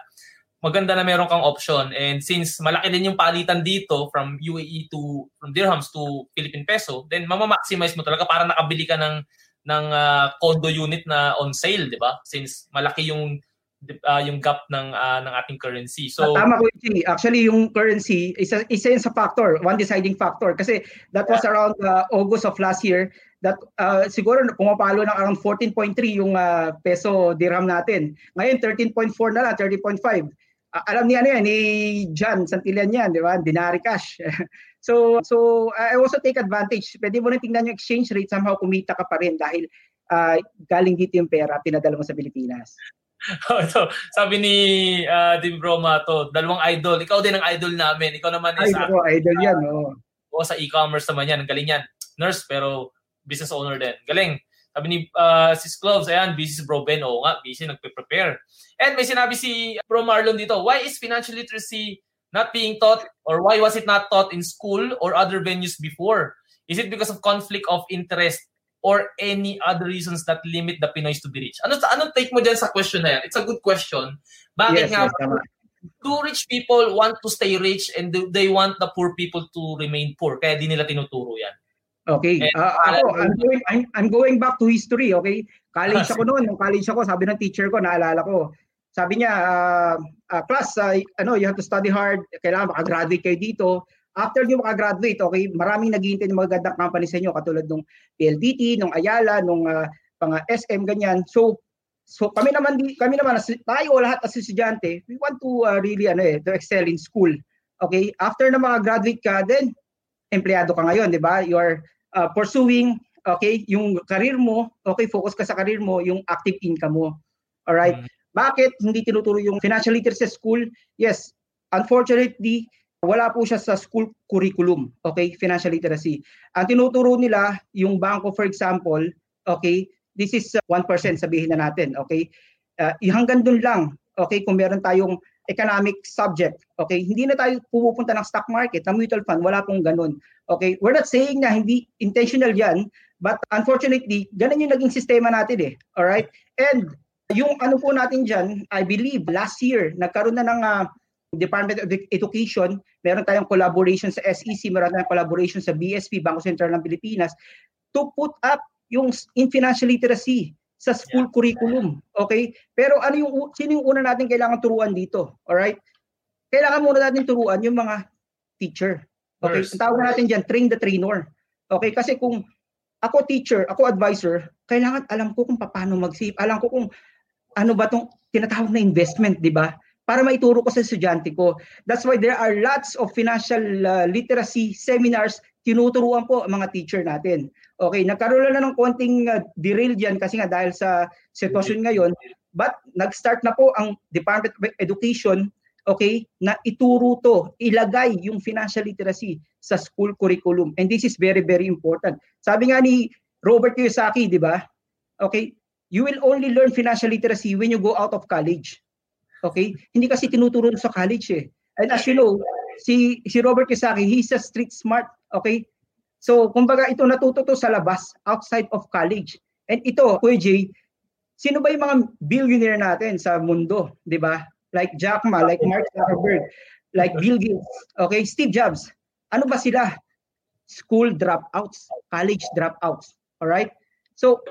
maganda na meron kang option and since malaki din yung palitan dito from U A E to from dirhams to Philippine peso, then mama-maximize mo talaga para nakabili ka ng ng uh, condo unit na on sale, di ba? Since malaki yung Uh, yung gap ng uh, ng ating currency. So ah, tama ko yun. Actually, yung currency isa isa yun sa factor, one deciding factor kasi that was around uh, August of last year that uh, siguro pumapalo ng around fourteen point three yung uh, peso dirham natin. Ngayon thirteen point four na lang, thirteen point five. Uh, alam niya na yan ni John Santillan yan, di ba? DenariCash. so so I also take advantage. Pwede mo na tingnan yung exchange rate, somehow kumita ka pa rin dahil uh, galing dito yung pera, pinadala mo sa Pilipinas. Oh, so, sabi ni uh, Dimbroma to, dalawang idol. Ikaw din ang idol namin. Ikaw naman ay, sa bro, idol yan, oh. O sa e-commerce naman yan, ang galing yan. Nurse pero business owner din. Galing. Sabi ni uh, Sis Cloves, ayan, busy si Bro Ben. Oo nga, busy nagpe-prepare. And may sinabi si Bro Marlon dito, why is financial literacy not being taught or why was it not taught in school or other venues before? Is it because of conflict of interest or any other reasons that limit the Pinoys to be rich? Ano anong take mo dyan sa question na yan? It's a good question. Bakit yes, nga, yes, do rich people want to stay rich and do they want the poor people to remain poor? Kaya di nila tinuturo yan. Okay. And, uh, ako, uh, I'm, going, I'm, I'm going back to history, okay? College ako noon. Nung college ako, sabi ng teacher ko, naalala ko. Sabi niya, uh, uh, class, uh, ano, you have to study hard. Kailangan makagraduate kayo dito. After nyo makagraduate, okay, maraming naghihintay ng mga gandang company sa inyo katulad ng P L D T, ng Ayala, ng uh, pang S M, ganyan. So, so kami naman, kami naman, tayo lahat as estudyante, we want to uh, really ano, eh, to excel in school. Okay, after na makagraduate ka, then empleyado ka ngayon, di ba? You are uh, pursuing, okay, yung career mo, okay, focus ka sa career mo, yung active income mo. Alright? Mm-hmm. Bakit hindi tinuturo yung financial literacy school? Yes, unfortunately, wala po siya sa school curriculum, okay, financial literacy. Ang tinuturo nila, yung bangko, for example, okay, this is uh, one percent sabihin na natin, okay. Uh, hanggang dun lang, okay, kung meron tayong economic subject, okay, hindi na tayo pupunta ng stock market, ng mutual fund, wala pong ganun, okay. We're not saying na hindi intentional yan, but unfortunately, ganun yung naging sistema natin eh, alright. And yung ano po natin dyan, I believe last year, nagkaroon na ng uh, Department of Education, meron tayong collaboration sa S E C, meron tayong collaboration sa B S P, Bangko Sentral ng Pilipinas, to put up yung in financial literacy sa school yeah. curriculum. Okay? Pero ano yung, sino yung una natin kailangan turuan dito? Alright? Kailangan muna natin turuan yung mga teacher. Okay? Ang tawag natin dyan, train the trainer. Okay? Kasi kung ako teacher, ako advisor, kailangan alam ko kung paano mag-save. Alam ko kung ano ba itong tinatawag na investment, di ba? Para maituro ko sa estudyante ko. That's why there are lots of financial uh, literacy seminars tinuturuan po ang mga teacher natin. Okay, nagkaroon na ng konting uh, derail dyan kasi nga dahil sa sitwasyon ngayon. But nag-start na po ang Department of Education, okay, na ituro to, ilagay yung financial literacy sa school curriculum. And this is very, very important. Sabi nga ni Robert Kiyosaki, di ba? Okay, you will only learn financial literacy when you go out of college. Okay? Hindi kasi tinuturo sa college eh. And as you know, si si Robert Kiyosaki, he's a street smart. Okay? So, kumbaga ito natuto to sa labas, outside of college. And ito, Kuya Jay, sino ba yung mga billionaire natin sa mundo? Di ba? Like Jack Ma, like Mark Zuckerberg, like Bill Gates, okay? Steve Jobs. Ano ba sila? School dropouts, college dropouts. Alright? So,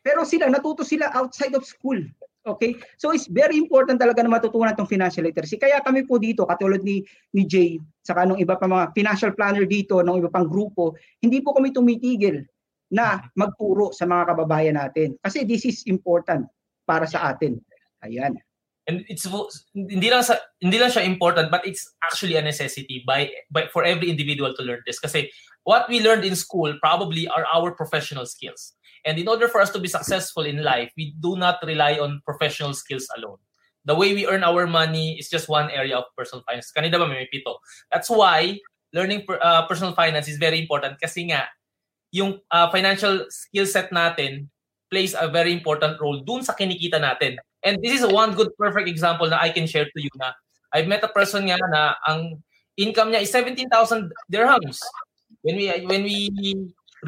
pero sila, natuto sila outside of school. Okay? So it's very important talaga na matutunan itong financial literacy. Kaya kami po dito, katulad ni, ni Jay, saka nung iba pa mga financial planner dito, nung iba pang grupo, hindi po kami tumitigil na magturo sa mga kababayan natin. Kasi this is important para sa atin. Ayan. And it's hindi lang sa hindi lang siya important, but it's actually a necessity by by for every individual to learn this. Kasi what we learned in school probably are our professional skills. And in order for us to be successful in life, we do not rely on professional skills alone. The way we earn our money is just one area of personal finance. Kanina ba may pito? That's why learning per, uh, personal finance is very important kasi nga yung uh, financial skill set natin plays a very important role dun sa kinikita natin. And this is one good perfect example na I can share to you na I've met a person nga na ang income niya is seventeen thousand dirhams. When we when we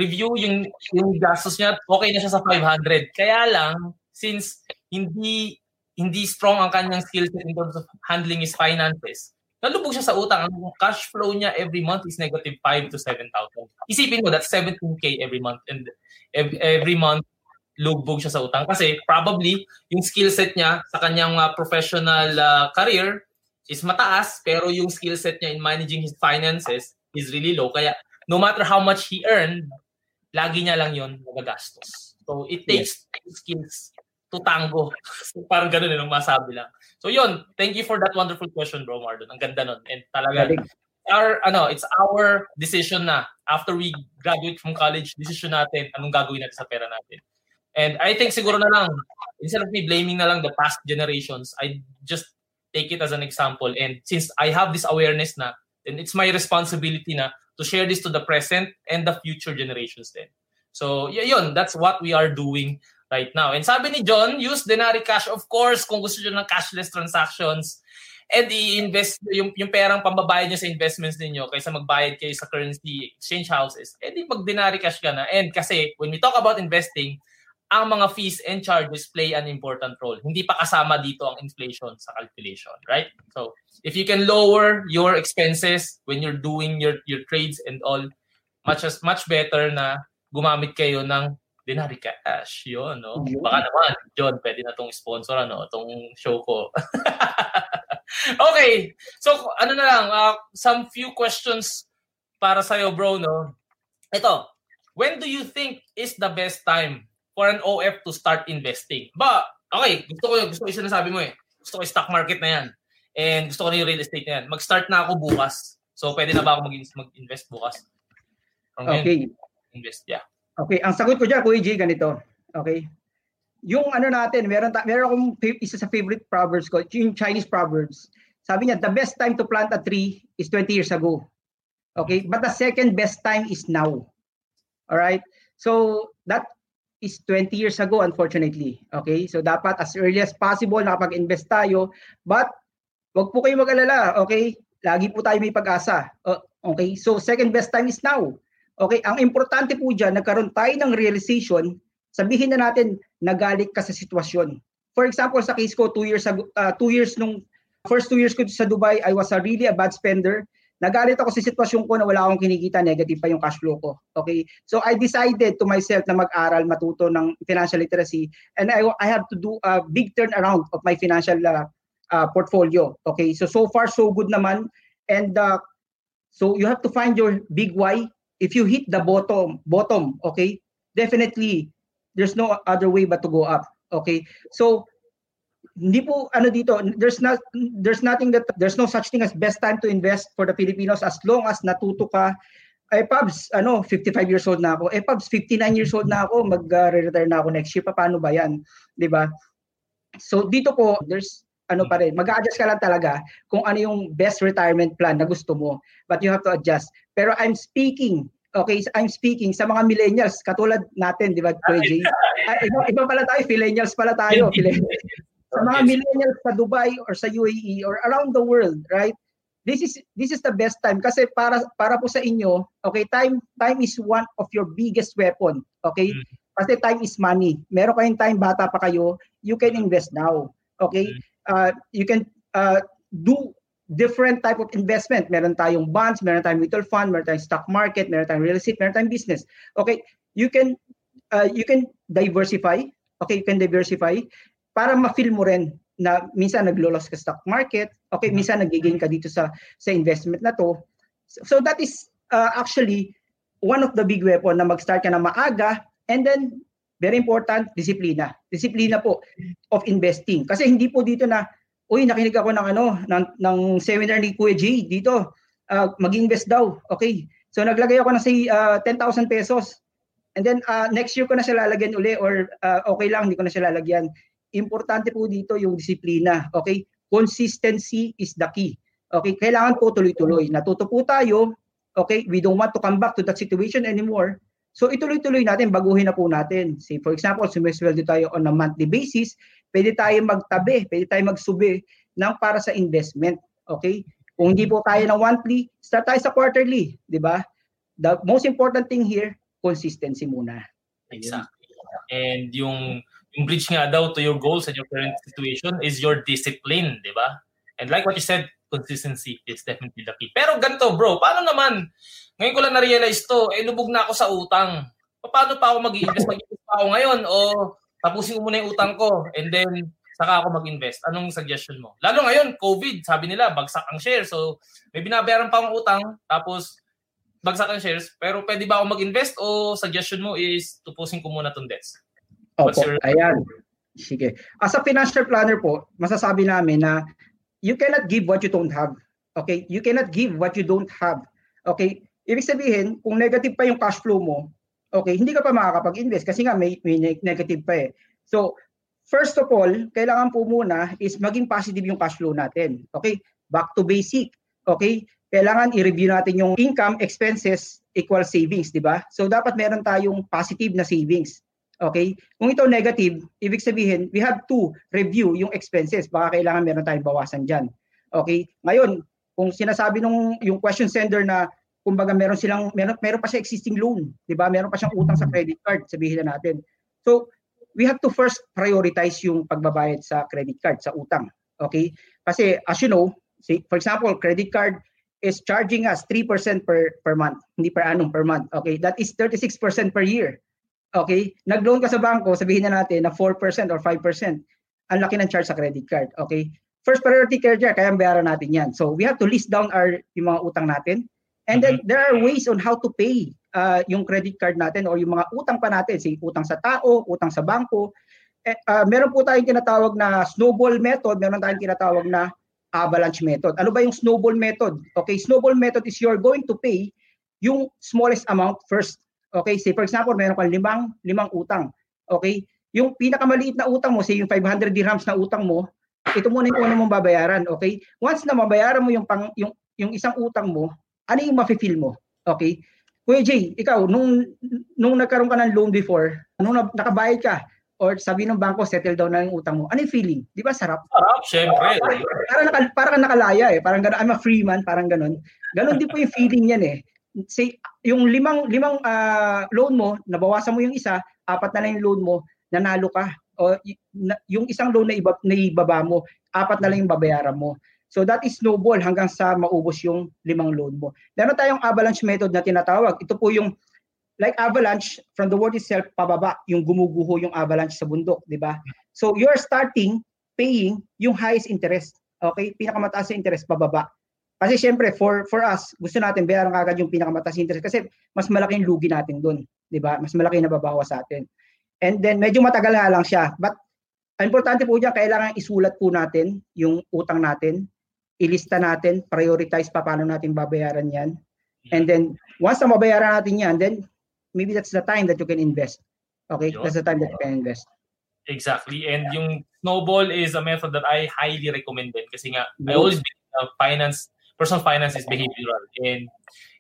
review yung, yung gastos niya, okay na siya sa five hundred. Kaya lang, since hindi hindi strong ang kanyang skill set in terms of handling his finances, nalubog siya sa utang. Ang cash flow niya every month is negative five to seven thousand. Isipin mo, that's seventeen thousand every month. And every month, lubog siya sa utang. Kasi probably, yung skill set niya sa kanyang uh, professional uh, career is mataas, pero yung skill set niya in managing his finances is really low. Kaya, no matter how much he earned, lagi niya lang yun magagastos. So, it takes yes. skills to tango. So, parang ganun yung masabi lang. So, yun. Thank you for that wonderful question, bro, Mardon. Ang ganda nun. And talaga, our, ano, it's our decision na. After we graduate from college, decision natin, anong gagawin natin sa pera natin. And I think siguro na lang, instead of me blaming na lang the past generations, I just take it as an example. And since I have this awareness na, then it's my responsibility na to share this to the present and the future generations then. So, yun, that's what we are doing right now. And sabi ni John, use DenariCash, of course, kung gusto nyo ng cashless transactions and i-invest yung, yung perang pambabayad nyo sa investments ninyo kaysa magbayad kayo sa currency exchange houses, edi mag DenariCash ka na. And kasi, when we talk about investing, ang mga fees and charges play an important role. Hindi pa kasama dito ang inflation sa calculation, right? So, if you can lower your expenses when you're doing your your trades and all, much as much better na gumamit kayo ng DenariCash. Yun, no? Baka naman, John, pwede na itong sponsor, ano, itong show ko. Okay. So, ano na lang, uh, some few questions para sa'yo, bro, no? Ito, when do you think is the best time for an O F to start investing? But, okay, gusto ko gusto ko yung sinasabi mo eh. Gusto ko yung stock market na yan. And gusto ko na yung real estate na yan. Mag-start na ako bukas. So, pwede na ba ako mag-invest bukas? From okay. Yun, invest, yeah. Okay, ang sagot ko dyan, Kuya Jay, ganito. Okay? Yung ano natin, meron, ta- meron akong isa sa favorite proverbs ko, yung Chinese proverbs. Sabi niya, the best time to plant a tree is twenty years ago. Okay? But the second best time is now. Alright? So, that is twenty years ago, unfortunately. Okay? So, dapat as early as possible nakapag-invest tayo. But, wag po kayo mag-alala. Okay? Lagi po tayo may pag-asa. Uh, okay? So, second best time is now. Okay? Ang importante po dyan, nagkaroon tayo ng realization, sabihin na natin, nagalit ka sa sitwasyon. For example, sa case ko, two years ago, uh, two years nung, first two years ko sa Dubai, I was a really a bad spender. Nagalit ako sa sitwasyon ko na wala akong kinikita, negative pa yung cash flow ko. Okay? So I decided to myself na mag-aral, matuto ng financial literacy, and I I have to do a big turnaround of my financial uh, uh, portfolio. Okay? So so far so good naman, and uh, so you have to find your big why. If you hit the bottom, bottom, okay? Definitely there's no other way but to go up. Okay? So hindi po ano dito, there's not there's nothing that there's no such thing as best time to invest for the Filipinos as long as natuto ka. Eh Pabs, ano, fifty-five years old na ako. Eh Pabs, fifty-nine years old na ako, mag-retire na ako next year. Paano ba 'yan? 'Di ba? So dito po, there's ano pa rin, mag-a-adjust ka lang talaga kung ano yung best retirement plan na gusto mo. But you have to adjust. Pero I'm speaking Okay, so I'm speaking sa mga millennials katulad natin, 'di ba? Kuya Jay? Iba, iba pala tayo, millennials pala tayo, millennials. Sa mga millennials sa Dubai or sa U A E or around the world, right? This is this is the best time kasi para para po sa inyo, okay, time time is one of your biggest weapon, okay? Kasi time is money. Meron kayong time, bata pa kayo, you can invest now, okay? Uh, you can uh, do different type of investment. Meron tayong bonds, meron tayong mutual fund, meron tayong stock market, meron tayong real estate, meron tayong business. Okay, you can uh, you can diversify. Okay, you can diversify. para ma-feel mo rin na minsan naglo-loss ka sa stock market, okay, minsan nag-gain ka dito sa sa investment na to. So, so that is uh, actually one of the big weapon na mag-start ka na maaga, and then very important, disiplina. Disiplina po of investing. Kasi hindi po dito na, uy, nakinig ako ng ano, ng, ng seminar ni Kuya Jay dito, uh, mag-invest daw. Okay. So naglagay ako na say uh, ten thousand pesos. And then uh, next year ko na siya lalagyan uli, or uh, okay lang, hindi ko na siya lalagyan. Importante po dito yung disiplina. Okay? Consistency is the key. Okay? Kailangan po tuloy-tuloy. Natuto po tayo. Okay? We don't want to come back to that situation anymore. So ituloy-tuloy natin, baguhin na po natin. Say, for example, sumisweldo tayo on a monthly basis, pwede tayo magtabi, pwede tayo magsubi ng para sa investment. Okay? Kung hindi po tayo ng monthly, start tayo sa quarterly. Di ba? The most important thing here, consistency muna. Exactly. And yung, yung bridge nga daw to your goals and your current situation is your discipline, di ba? And like what you said, consistency is definitely the key. Pero ganito, bro, paano naman? Ngayon ko lang na-realize to, eh, lubog na ako sa utang. Paano pa ako mag-i-invest? Mag-i-invest pa ako ngayon? O tapusin ko muna yung utang ko and then saka ako mag-invest. Anong suggestion mo? Lalo ngayon, COVID, sabi nila, bagsak ang share. So, may binabayaran pa akong utang, tapos bagsak ang shares. Pero pwede ba ako mag-invest, o suggestion mo is tupusin ko muna itong debts? What's Opo, your... ayan. Sige. As a financial planner po, masasabi namin na you cannot give what you don't have. Okay? You cannot give what you don't have. Okay? Ibig sabihin, kung negative pa yung cash flow mo, okay, hindi ka pa makakapag-invest kasi nga may, may negative pa eh. So, first of all, kailangan po muna is maging positive yung cash flow natin. Okay? Back to basic. Okay? Kailangan i-review natin yung income, expenses, equal savings, di ba? So, dapat meron tayong positive na savings. Okay? Kung ito negative, ibig sabihin, we have to review yung expenses. Baka kailangan meron tayong bawasan dyan. Okay? Ngayon, kung sinasabi nung yung question sender na kumbaga meron silang, meron, meron pa siya existing loan, di ba? Meron pa siyang utang sa credit card, sabihin na natin. So, we have to first prioritize yung pagbabayad sa credit card, sa utang. Okay? Kasi as you know, say, for example, credit card is charging us three percent per, per month. Hindi per annum, per month. Okay? That is thirty-six percent per year. Okay? Nag-loan ka sa banko, sabihin na natin na four percent or five percent. Ang laki ng charge sa credit card. Okay? First priority care dyan, kaya bayaran natin yan. So, we have to list down our yung mga utang natin. And then, there are ways on how to pay Uh, yung credit card natin or yung mga utang pa natin, say utang sa tao, utang sa bangko. Eh, uh, meron po tayong tinatawag na snowball method, meron tayong tinatawag na avalanche method. Ano ba yung snowball method? Okay, snowball method is you're going to pay yung smallest amount first. Okay, say for example, meron kang limang, limang utang. Okay, yung pinakamaliit na utang mo, say yung five hundred dirhams na utang mo, ito muna yung una mong babayaran. Okay, once na mabayaran mo yung, pang, yung, yung isang utang mo, ano yung mafe-feel mo? Okay, Kuya Jay, ikaw, nung, nung nagkaroon ka ng loan before, nung nakabayad ka, or sabi ng banko, settle down na yung utang mo, ano yung feeling? Di ba sarap? Sarap, syempre. Parang, parang, naka, parang nakalaya eh. Parang gano'n, I'm a free man, parang gano'n. Gano'n din po yung feeling yan eh. Say, yung limang, limang uh, loan mo, nabawasan mo yung isa, apat na lang yung loan mo, nanalo ka. O, yung isang loan na, iba, na ibaba mo, apat na lang yung babayaran mo. So that is snowball hanggang sa maubos yung limang loan mo. Meron tayong avalanche method na tinatawag. Ito po yung, like avalanche, from the word itself, pababa, yung gumuguho yung avalanche sa bundok, di ba? So you're starting paying yung highest interest. Okay? Pinakamataas na interest, pababa. Kasi syempre, for for us, gusto natin bayaran agad yung pinakamataas na interest kasi mas malaki yung lugi natin doon, di ba? Mas malaki na babawa sa atin. And then, medyo matagal na lang siya. But, importante po dyan, kailangan isulat po natin yung utang natin. Ilista natin, prioritize pa paano natin babayaran yan. And then, once na mabayaran natin yan, then maybe that's the time that you can invest. Okay? Yun. That's the time that you can invest. Exactly. And yeah. Yung snowball is a method that I highly recommend din. Kasi nga, I always believe uh, finance, personal finance is behavioral. And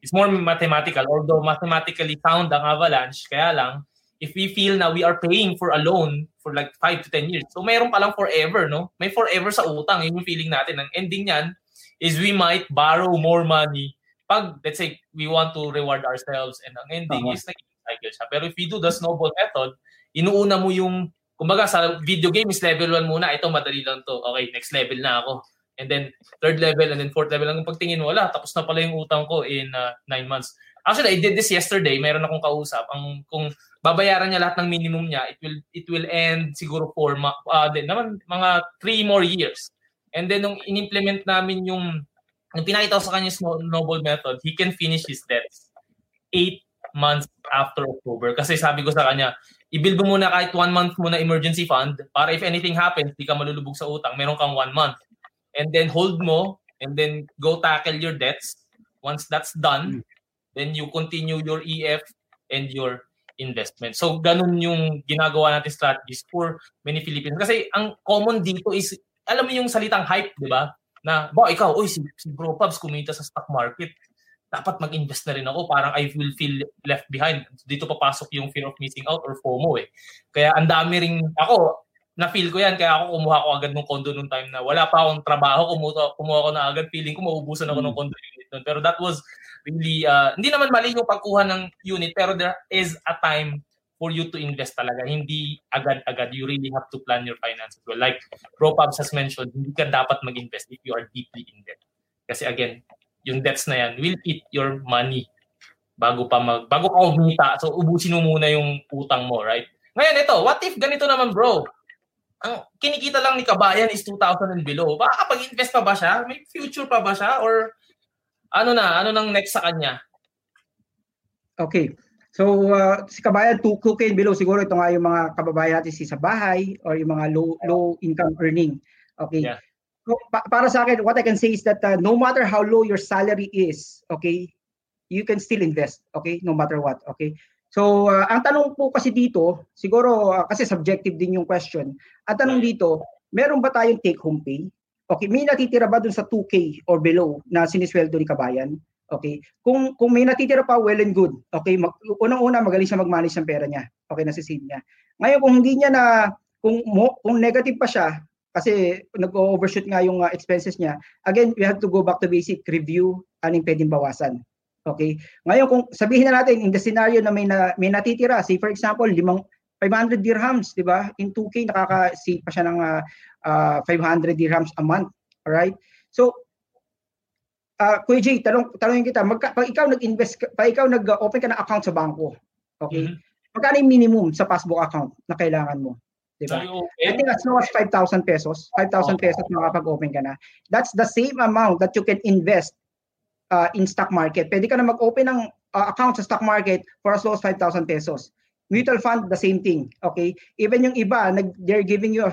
it's more mathematical. Although mathematically sound ang avalanche, kaya lang, if we feel na we are paying for a loan for like five to ten years, so mayroon palang forever, no? May forever sa utang, yun yung feeling natin. Ang ending niyan is we might borrow more money pag, let's say, we want to reward ourselves, and ang ending uh-huh. is naging cycle siya. Pero if we do the snowball method, inuuna mo yung, kumbaga sa video game is level one muna, ito madali lang to, okay, next level na ako. And then, third level, and then fourth level, ang pagtingin wala, tapos na pala yung utang ko in nine months. Actually, I did this yesterday. Meron akong kausap. Ang kung babayaran niya lahat ng minimum niya, it will it will end siguro for uh, then, naman, mga three more years. And then nung inimplement namin yung nung pinakita ko sa kanya yung snowball method, he can finish his debts eight months after October. Kasi sabi ko sa kanya, i-build mo muna kahit one month muna emergency fund para if anything happens, di ka malulubog sa utang. Meron kang one month. And then hold mo and then go tackle your debts. Once that's done, then you continue your E F and your investment. So, ganun yung ginagawa natin strategies for many Philippines. Kasi ang common dito is, alam mo yung salitang hype, di ba? Na, ba, ikaw, oy, si, si Bro Pabs kumita sa stock market. Dapat mag-invest na rin ako. Parang I will feel left behind. Dito papasok yung fear of missing out or FOMO eh. Kaya ang dami rin ako, na-feel ko yan. Kaya ako kumuha ko agad ng condo nung time na wala pa akong trabaho. Kumuha, kumuha ko na agad. Feeling ko maubusan ako mm. ng condo unit nun. Pero that was really, uh, hindi naman mali yung pagkuha ng unit, pero there is a time for you to invest talaga. Hindi agad-agad. You really have to plan your finances well. Like Bro Pabs has mentioned, hindi ka dapat mag-invest if you are deeply in debt. Kasi again, yung debts na yan will eat your money bago pa mag, bago ka umita. So, ubusin mo muna yung utang mo, right? Ngayon, ito, what if ganito naman, bro? Ang kinikita lang ni kabayan is two thousand and below. Baka pag-invest pa ba siya? May future pa ba siya? Or ano na? Ano nang next sa kanya? Okay. So, uh, si kabayan, two K and below, siguro ito nga yung mga kababayan natin si sa bahay or yung mga low low income earning. Okay. Yeah. So, pa- para sa akin, what I can say is that uh, no matter how low your salary is, okay, you can still invest, okay, no matter what, okay. So, uh, ang tanong po kasi dito, siguro uh, kasi subjective din yung question, ang tanong dito, meron ba tayong take-home pay? Okay, may natitira ba dun sa two K or below na sinisweldo ni kabayan? Okay, kung kung may natitira pa, well and good. Okay, mag, unang-una magaling siya mag-manage ng pera niya. Okay, nasisave niya. Ngayon kung hindi niya na kung kung negative pa siya kasi nag-overshoot nga yung uh, expenses niya, again, we have to go back to basic, review anong pwedeng bawasan. Okay? Ngayon kung sabihin na natin in the scenario na may na, may natitira, say for example, limang five hundred dirhams, di ba? In two K, nakaka-save pa siya ng uh, uh, five hundred dirhams a month. Alright? So, uh, Kuya Jay, tanong, tanongin kita, magka, pag ikaw nag-invest, pag ikaw nag-open ka ng account sa banko, okay? Mm-hmm. Magkano yung minimum sa passbook account na kailangan mo? Di ba? Okay. I think as low as five thousand pesos. five thousand pesos makapag-open ka na. That's the same amount that you can invest uh, in stock market. Pwede ka na mag-open ng uh, account sa stock market for as low as five thousand pesos. Mutual fund, the same thing, okay? Even yung iba, nag, they're giving you a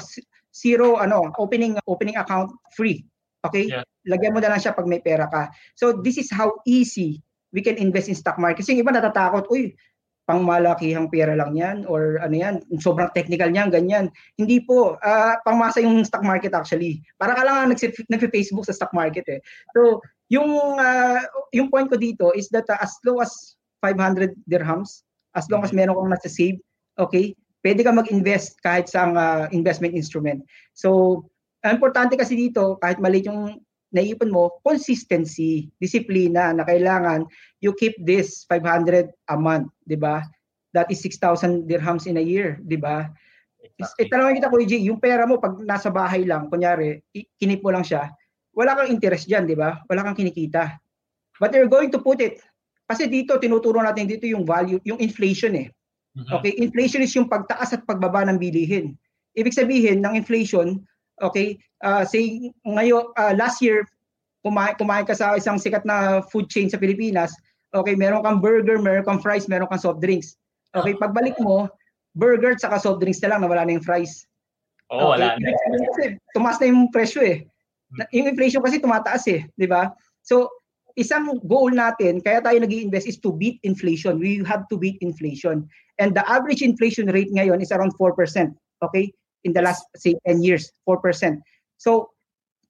zero, ano, opening opening account free, okay? Yeah. Lagyan mo na lang siya pag may pera ka. So, this is how easy we can invest in stock market. Kasi yung iba natatakot, uy, pang malakihang pera lang yan, or ano yan, sobrang technical niyan, ganyan. Hindi po, uh, pangmasa yung stock market actually. Para ka lang nag-Facebook sa stock market eh. So, yung, uh, yung point ko dito is that uh, as low as five hundred dirhams, as long as meron kang nasa-save, okay, pwede ka mag-invest kahit sa uh, investment instrument. So, ang importante kasi dito, kahit maliit yung naiipon mo, consistency, disiplina na kailangan, you keep this five hundred a month, di ba? That is six thousand dirhams in a year, di ba? Exactly. E, tanongin kita, Kuya Jay, yung pera mo, pag nasa bahay lang, kunyari, kinip mo lang siya, wala kang interest dyan, di ba? Wala kang kinikita. But you're going to put it. Kasi dito, tinuturo natin dito yung value, yung inflation eh. Okay, inflation is yung pagtaas at pagbaba ng bilihin. Ibig sabihin ng inflation, okay, uh, say ngayon, uh, last year, kumain, kumain ka sa isang sikat na food chain sa Pilipinas, okay, meron kang burger, meron kang fries, meron kang soft drinks. Okay, pagbalik mo, burger tsaka soft drinks na lang, nawala na yung fries. Oo, oh, okay, wala na. Tumaas na yung presyo eh. Yung inflation kasi tumataas eh, di ba? So, isang goal natin, kaya tayo nag-i-invest is to beat inflation. We have to beat inflation. And the average inflation rate ngayon is around four percent. Okay? In the last, say, ten years, four percent. So,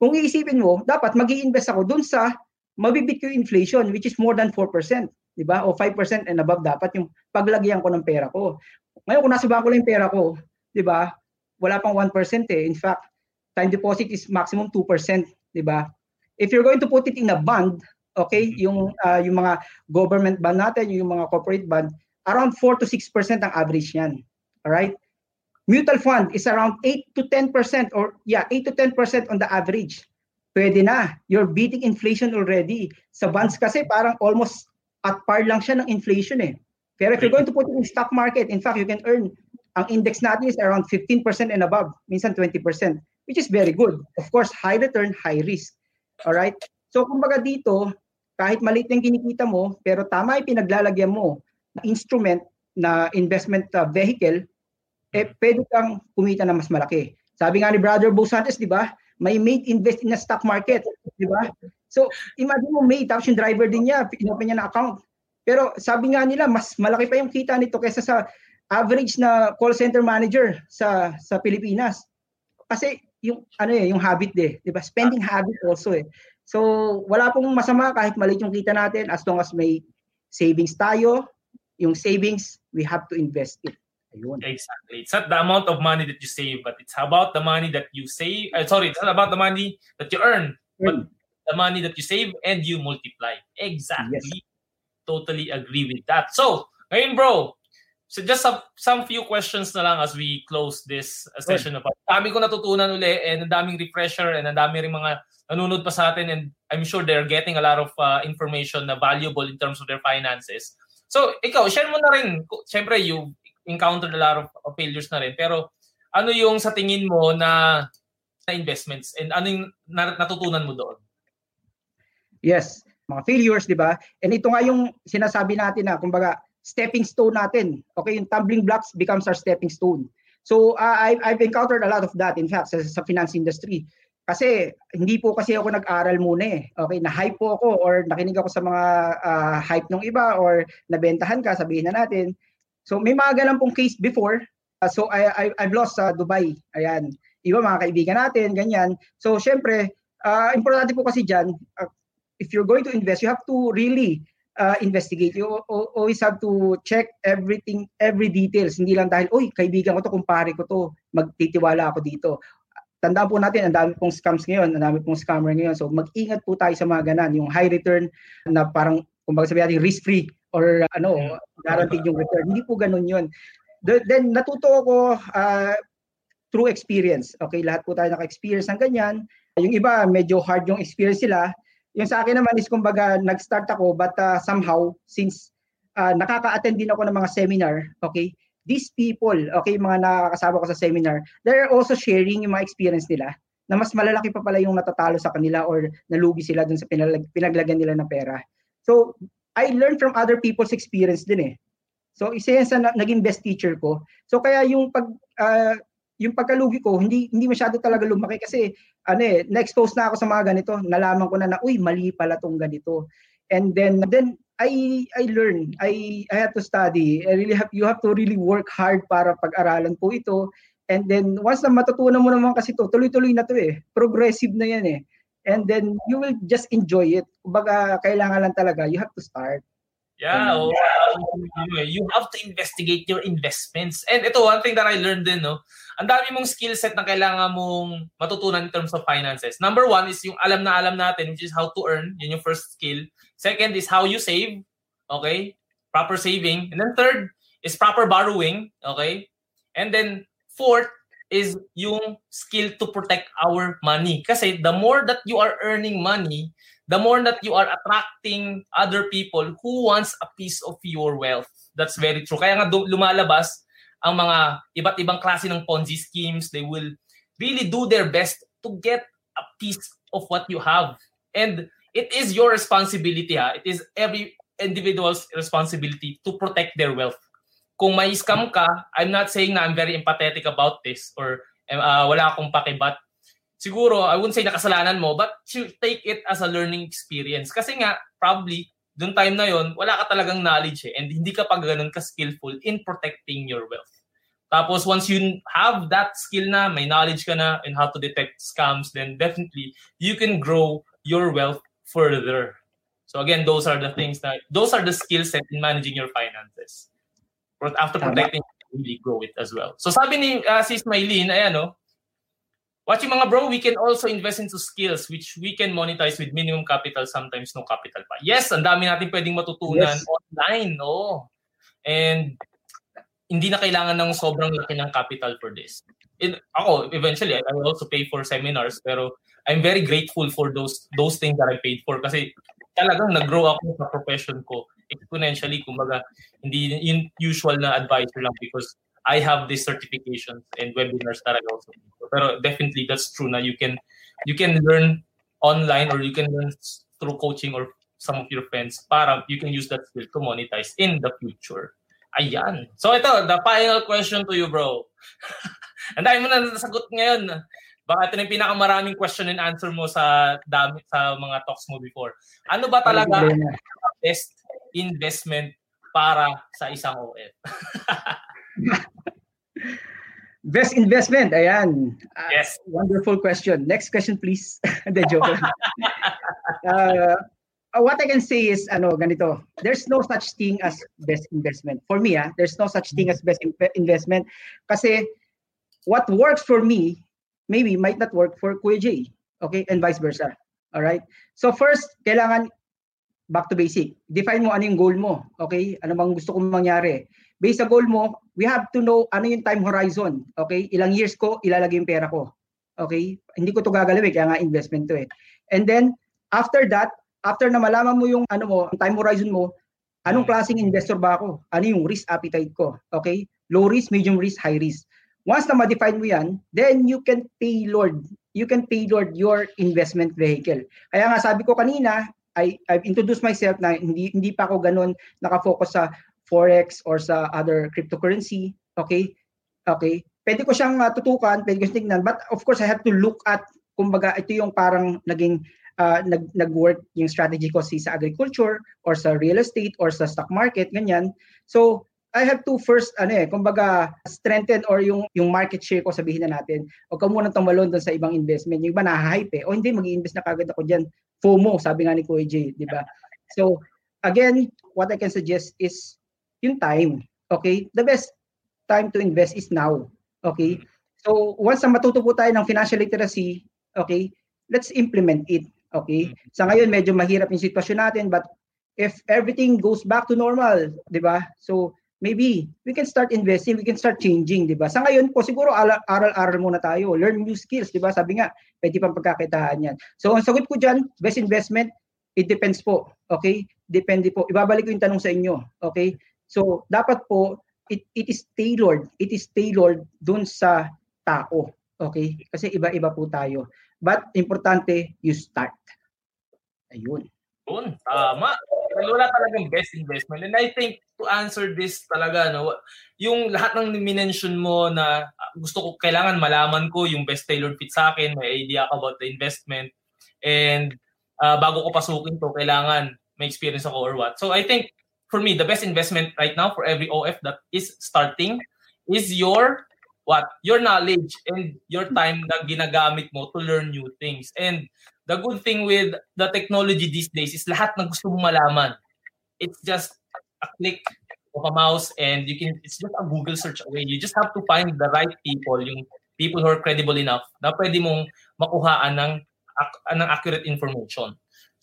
kung iisipin mo, dapat mag-i-invest ako dun sa mabibit ko yung inflation, which is more than four percent. Diba? O five percent and above dapat yung paglagyan ko ng pera ko. Ngayon, kung nasa bangko lang yung pera ko, diba? Wala pang one percent eh. In fact, time deposit is maximum two percent. Diba? If you're going to put it in a bond, okay, yung uh, yung mga government bond natin, yung mga corporate bond, around four to six percent ang average niyan. All right? Mutual fund is around eight to ten percent or yeah, eight to ten percent on the average. Pwede na. You're beating inflation already. Sa bonds kasi parang almost at par lang siya ng inflation eh. Pero if you're going to put it in stock market, in fact, you can earn, ang index natin is around fifteen percent and above, minsan twenty percent, which is very good. Of course, high return, high risk. Alright? So, kumbaga dito, kahit maliit yung kinikita mo, pero tama yung pinaglalagyan mo na instrument, na investment uh, vehicle, eh, pwede kang kumita na mas malaki. Sabi nga ni Brother Bo Santos, di ba? May mate invest in a stock market, di ba? So, imagine mo, mate, tapos yung driver din niya, pinopen niya na account. Pero sabi nga nila, mas malaki pa yung kita nito kaysa sa average na call center manager sa sa Pilipinas. Kasi yung ano eh, yung habit eh, 'di ba? Spending habit also eh. So, wala pong masama kahit maliit yung kita natin as long as may savings tayo. Yung savings, we have to invest it. Ayun. Exactly. It's not the amount of money that you save, but it's about the money that you save. Uh, sorry, it's not about the money that you earn, but the money that you save and you multiply. Exactly. Yes. Totally agree with that. So, ngayon bro, so just some, some few questions na lang as we close this uh, session. Right. Ang dami ko natutunan uli and ang daming refresher and ang dami rin mga nanonood pa sa atin, and I'm sure they're getting a lot of uh, information na valuable in terms of their finances. So, ikaw, share mo na rin. Siyempre, you encountered a lot of, of failures na rin. Pero ano yung sa tingin mo na, na investments and ano yung natutunan mo doon? Yes, mga failures, di ba? And ito nga yung sinasabi natin na, kumbaga, stepping stone natin. Okay, yung tumbling blocks becomes our stepping stone. So, uh, I've, I've encountered a lot of that, in fact, sa, sa finance industry. Kasi, hindi po kasi ako nag-aral muna eh. Okay, na-hype po ako or nakinig ako sa mga uh, hype ng iba or nabentahan ka, sabihin na natin. So, may mga ganang pong case before. Uh, so, I, I, I've lost sa uh, Dubai. Ayan. Iba mga kaibigan natin, ganyan. So, syempre, uh, importante po kasi dyan, uh, if you're going to invest, you have to really Uh, investigate. You always have to check everything, every details. Hindi lang dahil, uy, kaibigan ko to, kumpare ko to, magtitiwala ako dito. Tandaan po natin, ang dami pong scams ngayon, ang dami pong scammer ngayon. So, mag-ingat po tayo sa mga ganan. Yung high return na parang, kumbaga sabi natin, risk-free or uh, ano, yeah. guaranteed yung return. Hindi po ganun yun. The, then, natuto ko uh, through experience. Okay, lahat po tayo naka-experience ng ganyan. Yung iba, medyo hard yung experience nila. Yung sa akin naman is kumbaga nag-start ako but uh, somehow since uh, nakaka-attend din ako ng mga seminar, okay? These people, okay, mga nakakasama ko sa seminar, they're also sharing yung mga experience nila na mas malalaki pa pala yung natatalo sa kanila or nalugi sila dun sa pinag- pinaglagyan nila ng pera. So, I learned from other people's experience din eh. So, isa yan sa na- naging best teacher ko. So, kaya yung pag... Uh, yung pagkalugi ko, hindi hindi masyado talaga lumaki kasi ano eh, na-expose na ako sa mga ganito. Nalaman ko na na, uy, mali pala tong ganito. And then then I I learn, I I have to study. I really have you have to really work hard para pag-aralan po ito. And then once na matutunan mo naman kasi to, tuloy-tuloy na to eh. Progressive na yan eh. And then you will just enjoy it. Kumbaga, kailangan lang talaga, you have to start. Yeah, oh, um, you have to investigate your investments. And ito, one thing that I learned din, no? Ang dami mong skill set na kailangan mong matutunan in terms of finances. Number one is yung alam na alam natin, which is how to earn. Yun yung first skill. Second is how you save. Okay? Proper saving. And then third is proper borrowing. Okay? And then fourth is yung skill to protect our money. Kasi the more that you are earning money, the more that you are attracting other people who wants a piece of your wealth. That's very true. Kaya nga lumalabas ang mga iba't ibang klase ng Ponzi schemes. They will really do their best to get a piece of what you have. And it is your responsibility. Ha? It is every individual's responsibility to protect their wealth. Kung may scam ka, I'm not saying na I'm very empathetic about this or uh, wala akong pakibat. Siguro, I wouldn't say nakasalanan mo, but take it as a learning experience. Kasi nga, probably, doon time na yon wala ka talagang knowledge eh, and hindi ka pa ganun ka-skillful in protecting your wealth. Tapos, once you have that skill na, may knowledge ka na in how to detect scams, then definitely, you can grow your wealth further. So again, those are the things that, those are the skill set in managing your finances. After protecting, you really grow it as well. So sabi ni uh, Sis Maylene, ayan o, oh, watching mga bro, we can also invest into skills which we can monetize with minimum capital, sometimes no capital pa. Yes, ang dami natin pwedeng matutunan yes. online. Oh. And hindi na kailangan ng sobrang laki ng capital for this. It, ako, eventually, I will also pay for seminars pero I'm very grateful for those those things that I paid for kasi talagang nag-grow ako sa profession ko. It exponentially. Kumbaga, hindi yung usual na advisor lang because I have these certifications and webinars that I also do. Pero definitely that's true na you can you can learn online or you can learn through coaching or some of your friends para you can use that skill to monetize in the future. Ayan. So ito, the final question to you, bro. Ang dami mo na nasagot ngayon. Baka ito na yung pinakamaraming question and answer mo sa dami sa mga talks mo before. Ano ba talaga ang best investment para sa isang O F? Best investment, ayan. Uh, yes. Wonderful question. Next question, please. The joke. uh, what I can say is, ano, ganito. There's no such thing as best investment. For me, ah, there's no such thing as best in- investment. Kasi what works for me, maybe might not work for Kuya Jay. Okay? And vice versa. Alright? So first, kailangan back to basic. Define mo ano yung goal mo. Okay? Ano bang gusto kong mangyari? Based sa goal mo, we have to know ano yung time horizon. Okay? Ilang years ko, ilalagay yung pera ko. Okay? Hindi ko ito gagalawin, kaya nga investment to eh. And then, after that, after na malaman mo yung ano mo, time horizon mo, anong klaseng investor ba ako? Ano yung risk appetite ko? Okay? Low risk, medium risk, high risk. Once na ma-define mo yan, then you can tailor, you can tailor your investment vehicle. Kaya nga sabi ko kanina, I, I've introduced myself na hindi, hindi pa ako ganun nakafocus sa Forex or sa other cryptocurrency, okay? Okay. Pwede ko siyang uh, tutukan, pwede ko siyang tignan, but of course I have to look at, kumbaga ito yung parang naging, uh, nag, nag-work yung strategy ko si, sa agriculture or sa real estate or sa stock market, ganyan. So, I have to first, ano eh, kumbaga strengthen or yung, yung market share ko, sabihin na natin, huwag ka muna tumalon doon sa ibang investment. Yung iba nahahype eh, o hindi, mag-i-invest na kagad ako dyan. FOMO, sabi nga ni Kuya Jay, di ba? So, again, what I can suggest is, yung time, okay? The best time to invest is now, okay? So, once na matuto po tayo ng financial literacy, okay, let's implement it, okay? Sa ngayon, medyo mahirap yung sitwasyon natin, but if everything goes back to normal, di ba? So, maybe we can start investing, we can start changing, di ba? Sa ngayon po, siguro aral-aral muna tayo, learn new skills, di ba? Sabi nga, pwede pang pagkakitaan yan. So, ang sagot ko dyan, best investment, it depends po, okay? Depende po. Ibabalik ko yung tanong sa inyo, okay? So, dapat po, it, it is tailored. It is tailored dun sa tao. Okay? Kasi iba-iba po tayo. But, importante, you start. Ayun. Yun, tama. Wala talagang best investment. And I think, to answer this talaga, no, yung lahat ng minention mo na gusto ko, kailangan malaman ko yung best tailored fit sa akin, may idea ka about the investment, and uh, bago ko pasukin to, kailangan may experience ako or what. So, I think, for me, the best investment right now for every O F that is starting is your what your knowledge and your time na ginagamit mo to learn new things. And the good thing with the technology these days is lahat na gusto mong malaman. It's just a click of a mouse and you can. It's just a Google search away. You just have to find the right people, yung people who are credible enough na pwede mong makuhaan ng, ng accurate information.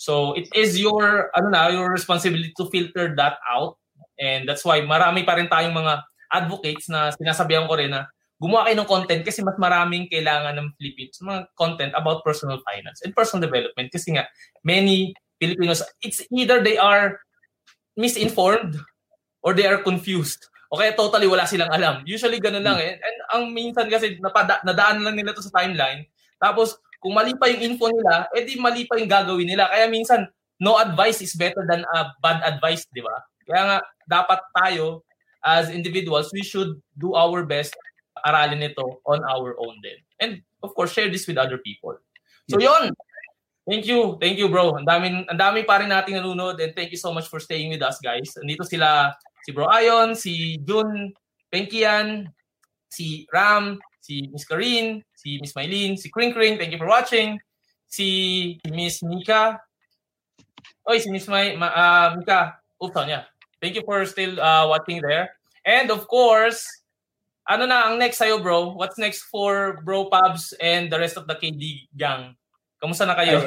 So it is your ano na your responsibility to filter that out, and that's why marami pa rin tayong mga advocates na sinasabihan ko rin na gumawa kayo ng content kasi mas maraming kailangan ng Philippines mga content about personal finance and personal development kasi nga many Filipinos it's either they are misinformed or they are confused o kaya totally wala silang alam usually ganun lang eh and ang minsan kasi napada, nadaan lang nila to sa timeline tapos kung mali pa yung info nila, edi mali pa yung gagawin nila. Kaya minsan, no advice is better than a bad advice, di ba? Kaya nga, dapat tayo, as individuals, we should do our best aralin ito on our own din. And of course, share this with other people. So yun! Thank you. Thank you, bro. Ang dami, ang dami pa rin nating nanunod and thank you so much for staying with us, guys. Andito sila si Bro Ayon, si Jun, Penkian, si Ram, si Miss Karin, si Miss Mylene, si Kring Kring, thank you for watching. Si Miss Mika. Oy, si Miss May, Ma, uh, Mika. Oops, yeah. Thank you for still uh, watching there. And of course, ano na ang next sa'yo, bro? What's next for Bro Pabs and the rest of the K D gang? Kamusta na kayo?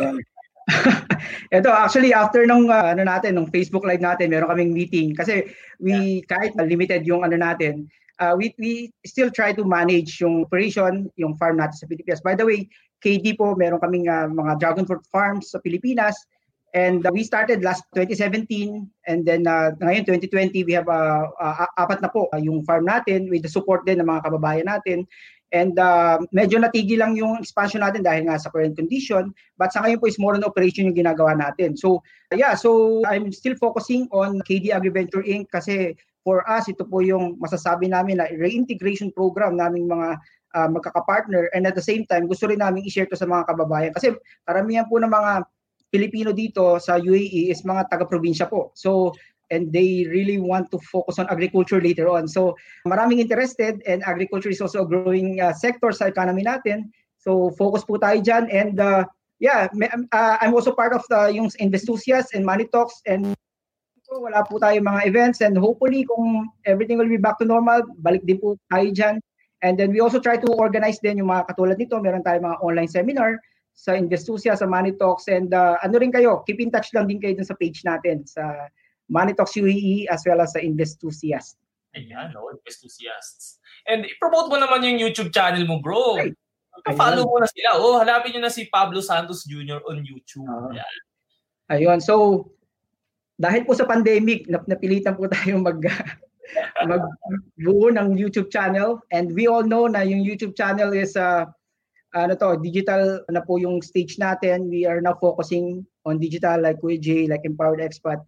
Ito, actually, after nung, uh, ano natin, nung Facebook Live natin, meron kaming meeting. Kasi we, yeah. kahit limited yung ano natin, Uh, we we still try to manage yung operation, yung farm natin sa Pilipinas. By the way, K D po, meron kaming uh, mga Dragon Fruit farms sa Pilipinas. And uh, we started last twenty seventeen, and then uh, ngayon twenty twenty, we have uh, uh, apat na po uh, yung farm natin with the support din ng mga kababayan natin. And uh, medyo natigil lang yung expansion natin dahil nga sa current condition, but sa ngayon po is more on operation yung ginagawa natin. So uh, yeah, so I'm still focusing on K D Agriventure Incorporated kasi for us, ito po yung masasabi namin na reintegration program naming mga uh, magkakapartner, and at the same time, gusto rin namin i-share to sa mga kababayan kasi karamihan po ng mga Filipino dito sa U A E is mga taga-probinsya po. So, and they really want to focus on agriculture later on. So, maraming interested, and agriculture is also a growing uh, sector sa economy natin. So, focus po tayo dyan. And uh, yeah, may, uh, I'm also part of the, yung Investusias and Money Talks, and so, wala po tayo mga events. And hopefully, kung everything will be back to normal, balik din po tayo dyan. And then we also try to organize din yung mga katulad nito. Meron tayong mga online seminar sa Investusias, sa Money Talks, and uh, ano rin kayo, keep in touch lang din kayo dun sa page natin sa Money Talks U A E as well as sa Investusias. Ayan, no? Investusias. And i-promote mo naman yung YouTube channel mo, bro. Right. Follow mo na sila. Oh, hanapin nyo na si Pablo Santos Junior on YouTube. Uh, yeah. Ayun, so dahil po sa pandemic, nap- napilitan po tayong mag... magbuo ng YouTube channel, and we all know na yung YouTube channel is uh, ano to, digital na po yung stage natin. We are now focusing on digital like Kuya Jay, like Empowered Expat,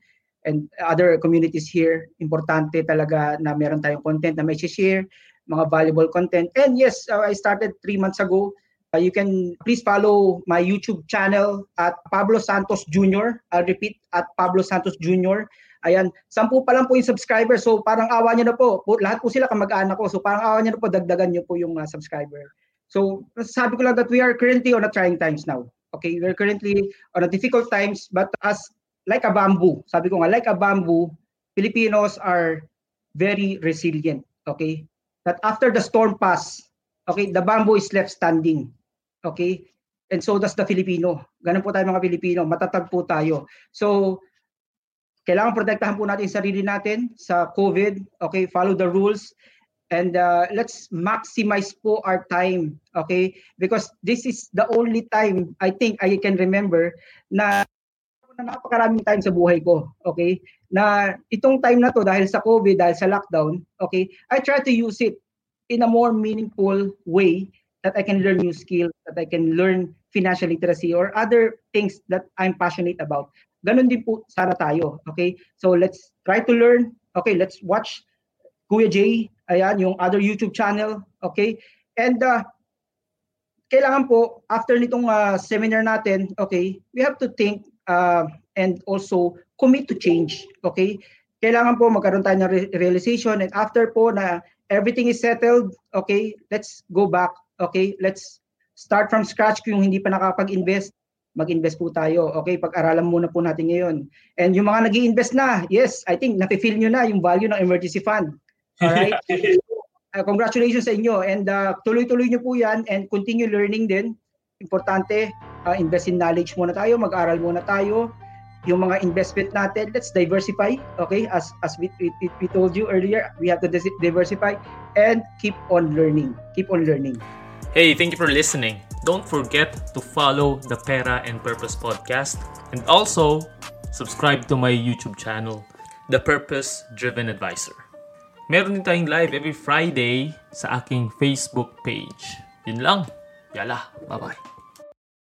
and other communities here. Importante talaga na meron tayong content na may share, mga valuable content. And yes, uh, I started three months ago. Uh, you can please follow my YouTube channel at Pablo Santos Junior I'll repeat, at Pablo Santos Junior Ayan, sampu pa lang po yung subscriber. So parang awa nyo na po. Lahat po sila kamag-anak ko. So parang awa nyo na po, dagdagan nyo po yung uh, subscriber. So, sabi ko lang that we are currently on a trying times now. Okay, we're currently on a difficult times, but as like a bamboo, sabi ko nga, like a bamboo, Filipinos are very resilient. Okay, that after the storm pass, okay, the bamboo is left standing. Okay, and so does the Filipino. Ganun po tayo mga Pilipino, matatag po tayo. So, kailangan protektahan po natin sarili natin sa COVID. Okay, follow the rules. And uh, let's maximize po our time, okay? Because this is the only time I think I can remember na, na napakaraming time sa buhay ko, okay? Na itong time na to dahil sa COVID, dahil sa lockdown, okay? I try to use it in a more meaningful way that I can learn new skills, that I can learn financial literacy or other things that I'm passionate about. Ganun din po sana tayo, okay? So let's try to learn, okay? Let's watch Kuya Jay, ayan, yung other YouTube channel, okay? And uh, kailangan po, after nitong uh, seminar natin, okay, we have to think uh, and also commit to change, okay? Kailangan po magkaroon tayo ng re- realization, and after po na everything is settled, okay, let's go back, okay? Let's start from scratch kung hindi pa nakapag-invest. Mag-invest po tayo. Okay, pag-aralan muna po natin ngayon. And yung mga nag-i-invest na, yes, I think nafe-feel nyo na yung value ng emergency fund. All right. Uh, congratulations sa inyo, and uh, tuloy-tuloy niyo po 'yan and continue learning din. Importante, uh, invest in knowledge muna tayo, mag-aral muna tayo. Yung mga investment natin, let's diversify, okay? As as we we, we told you earlier, we have to diversify and keep on learning. Keep on learning. Hey, thank you for listening. Don't forget to follow the Para and Purpose podcast, and also subscribe to my YouTube channel, The Purpose Driven Advisor. Meron din tayong live every Friday sa aking Facebook page. Yun lang. Yala, bye-bye.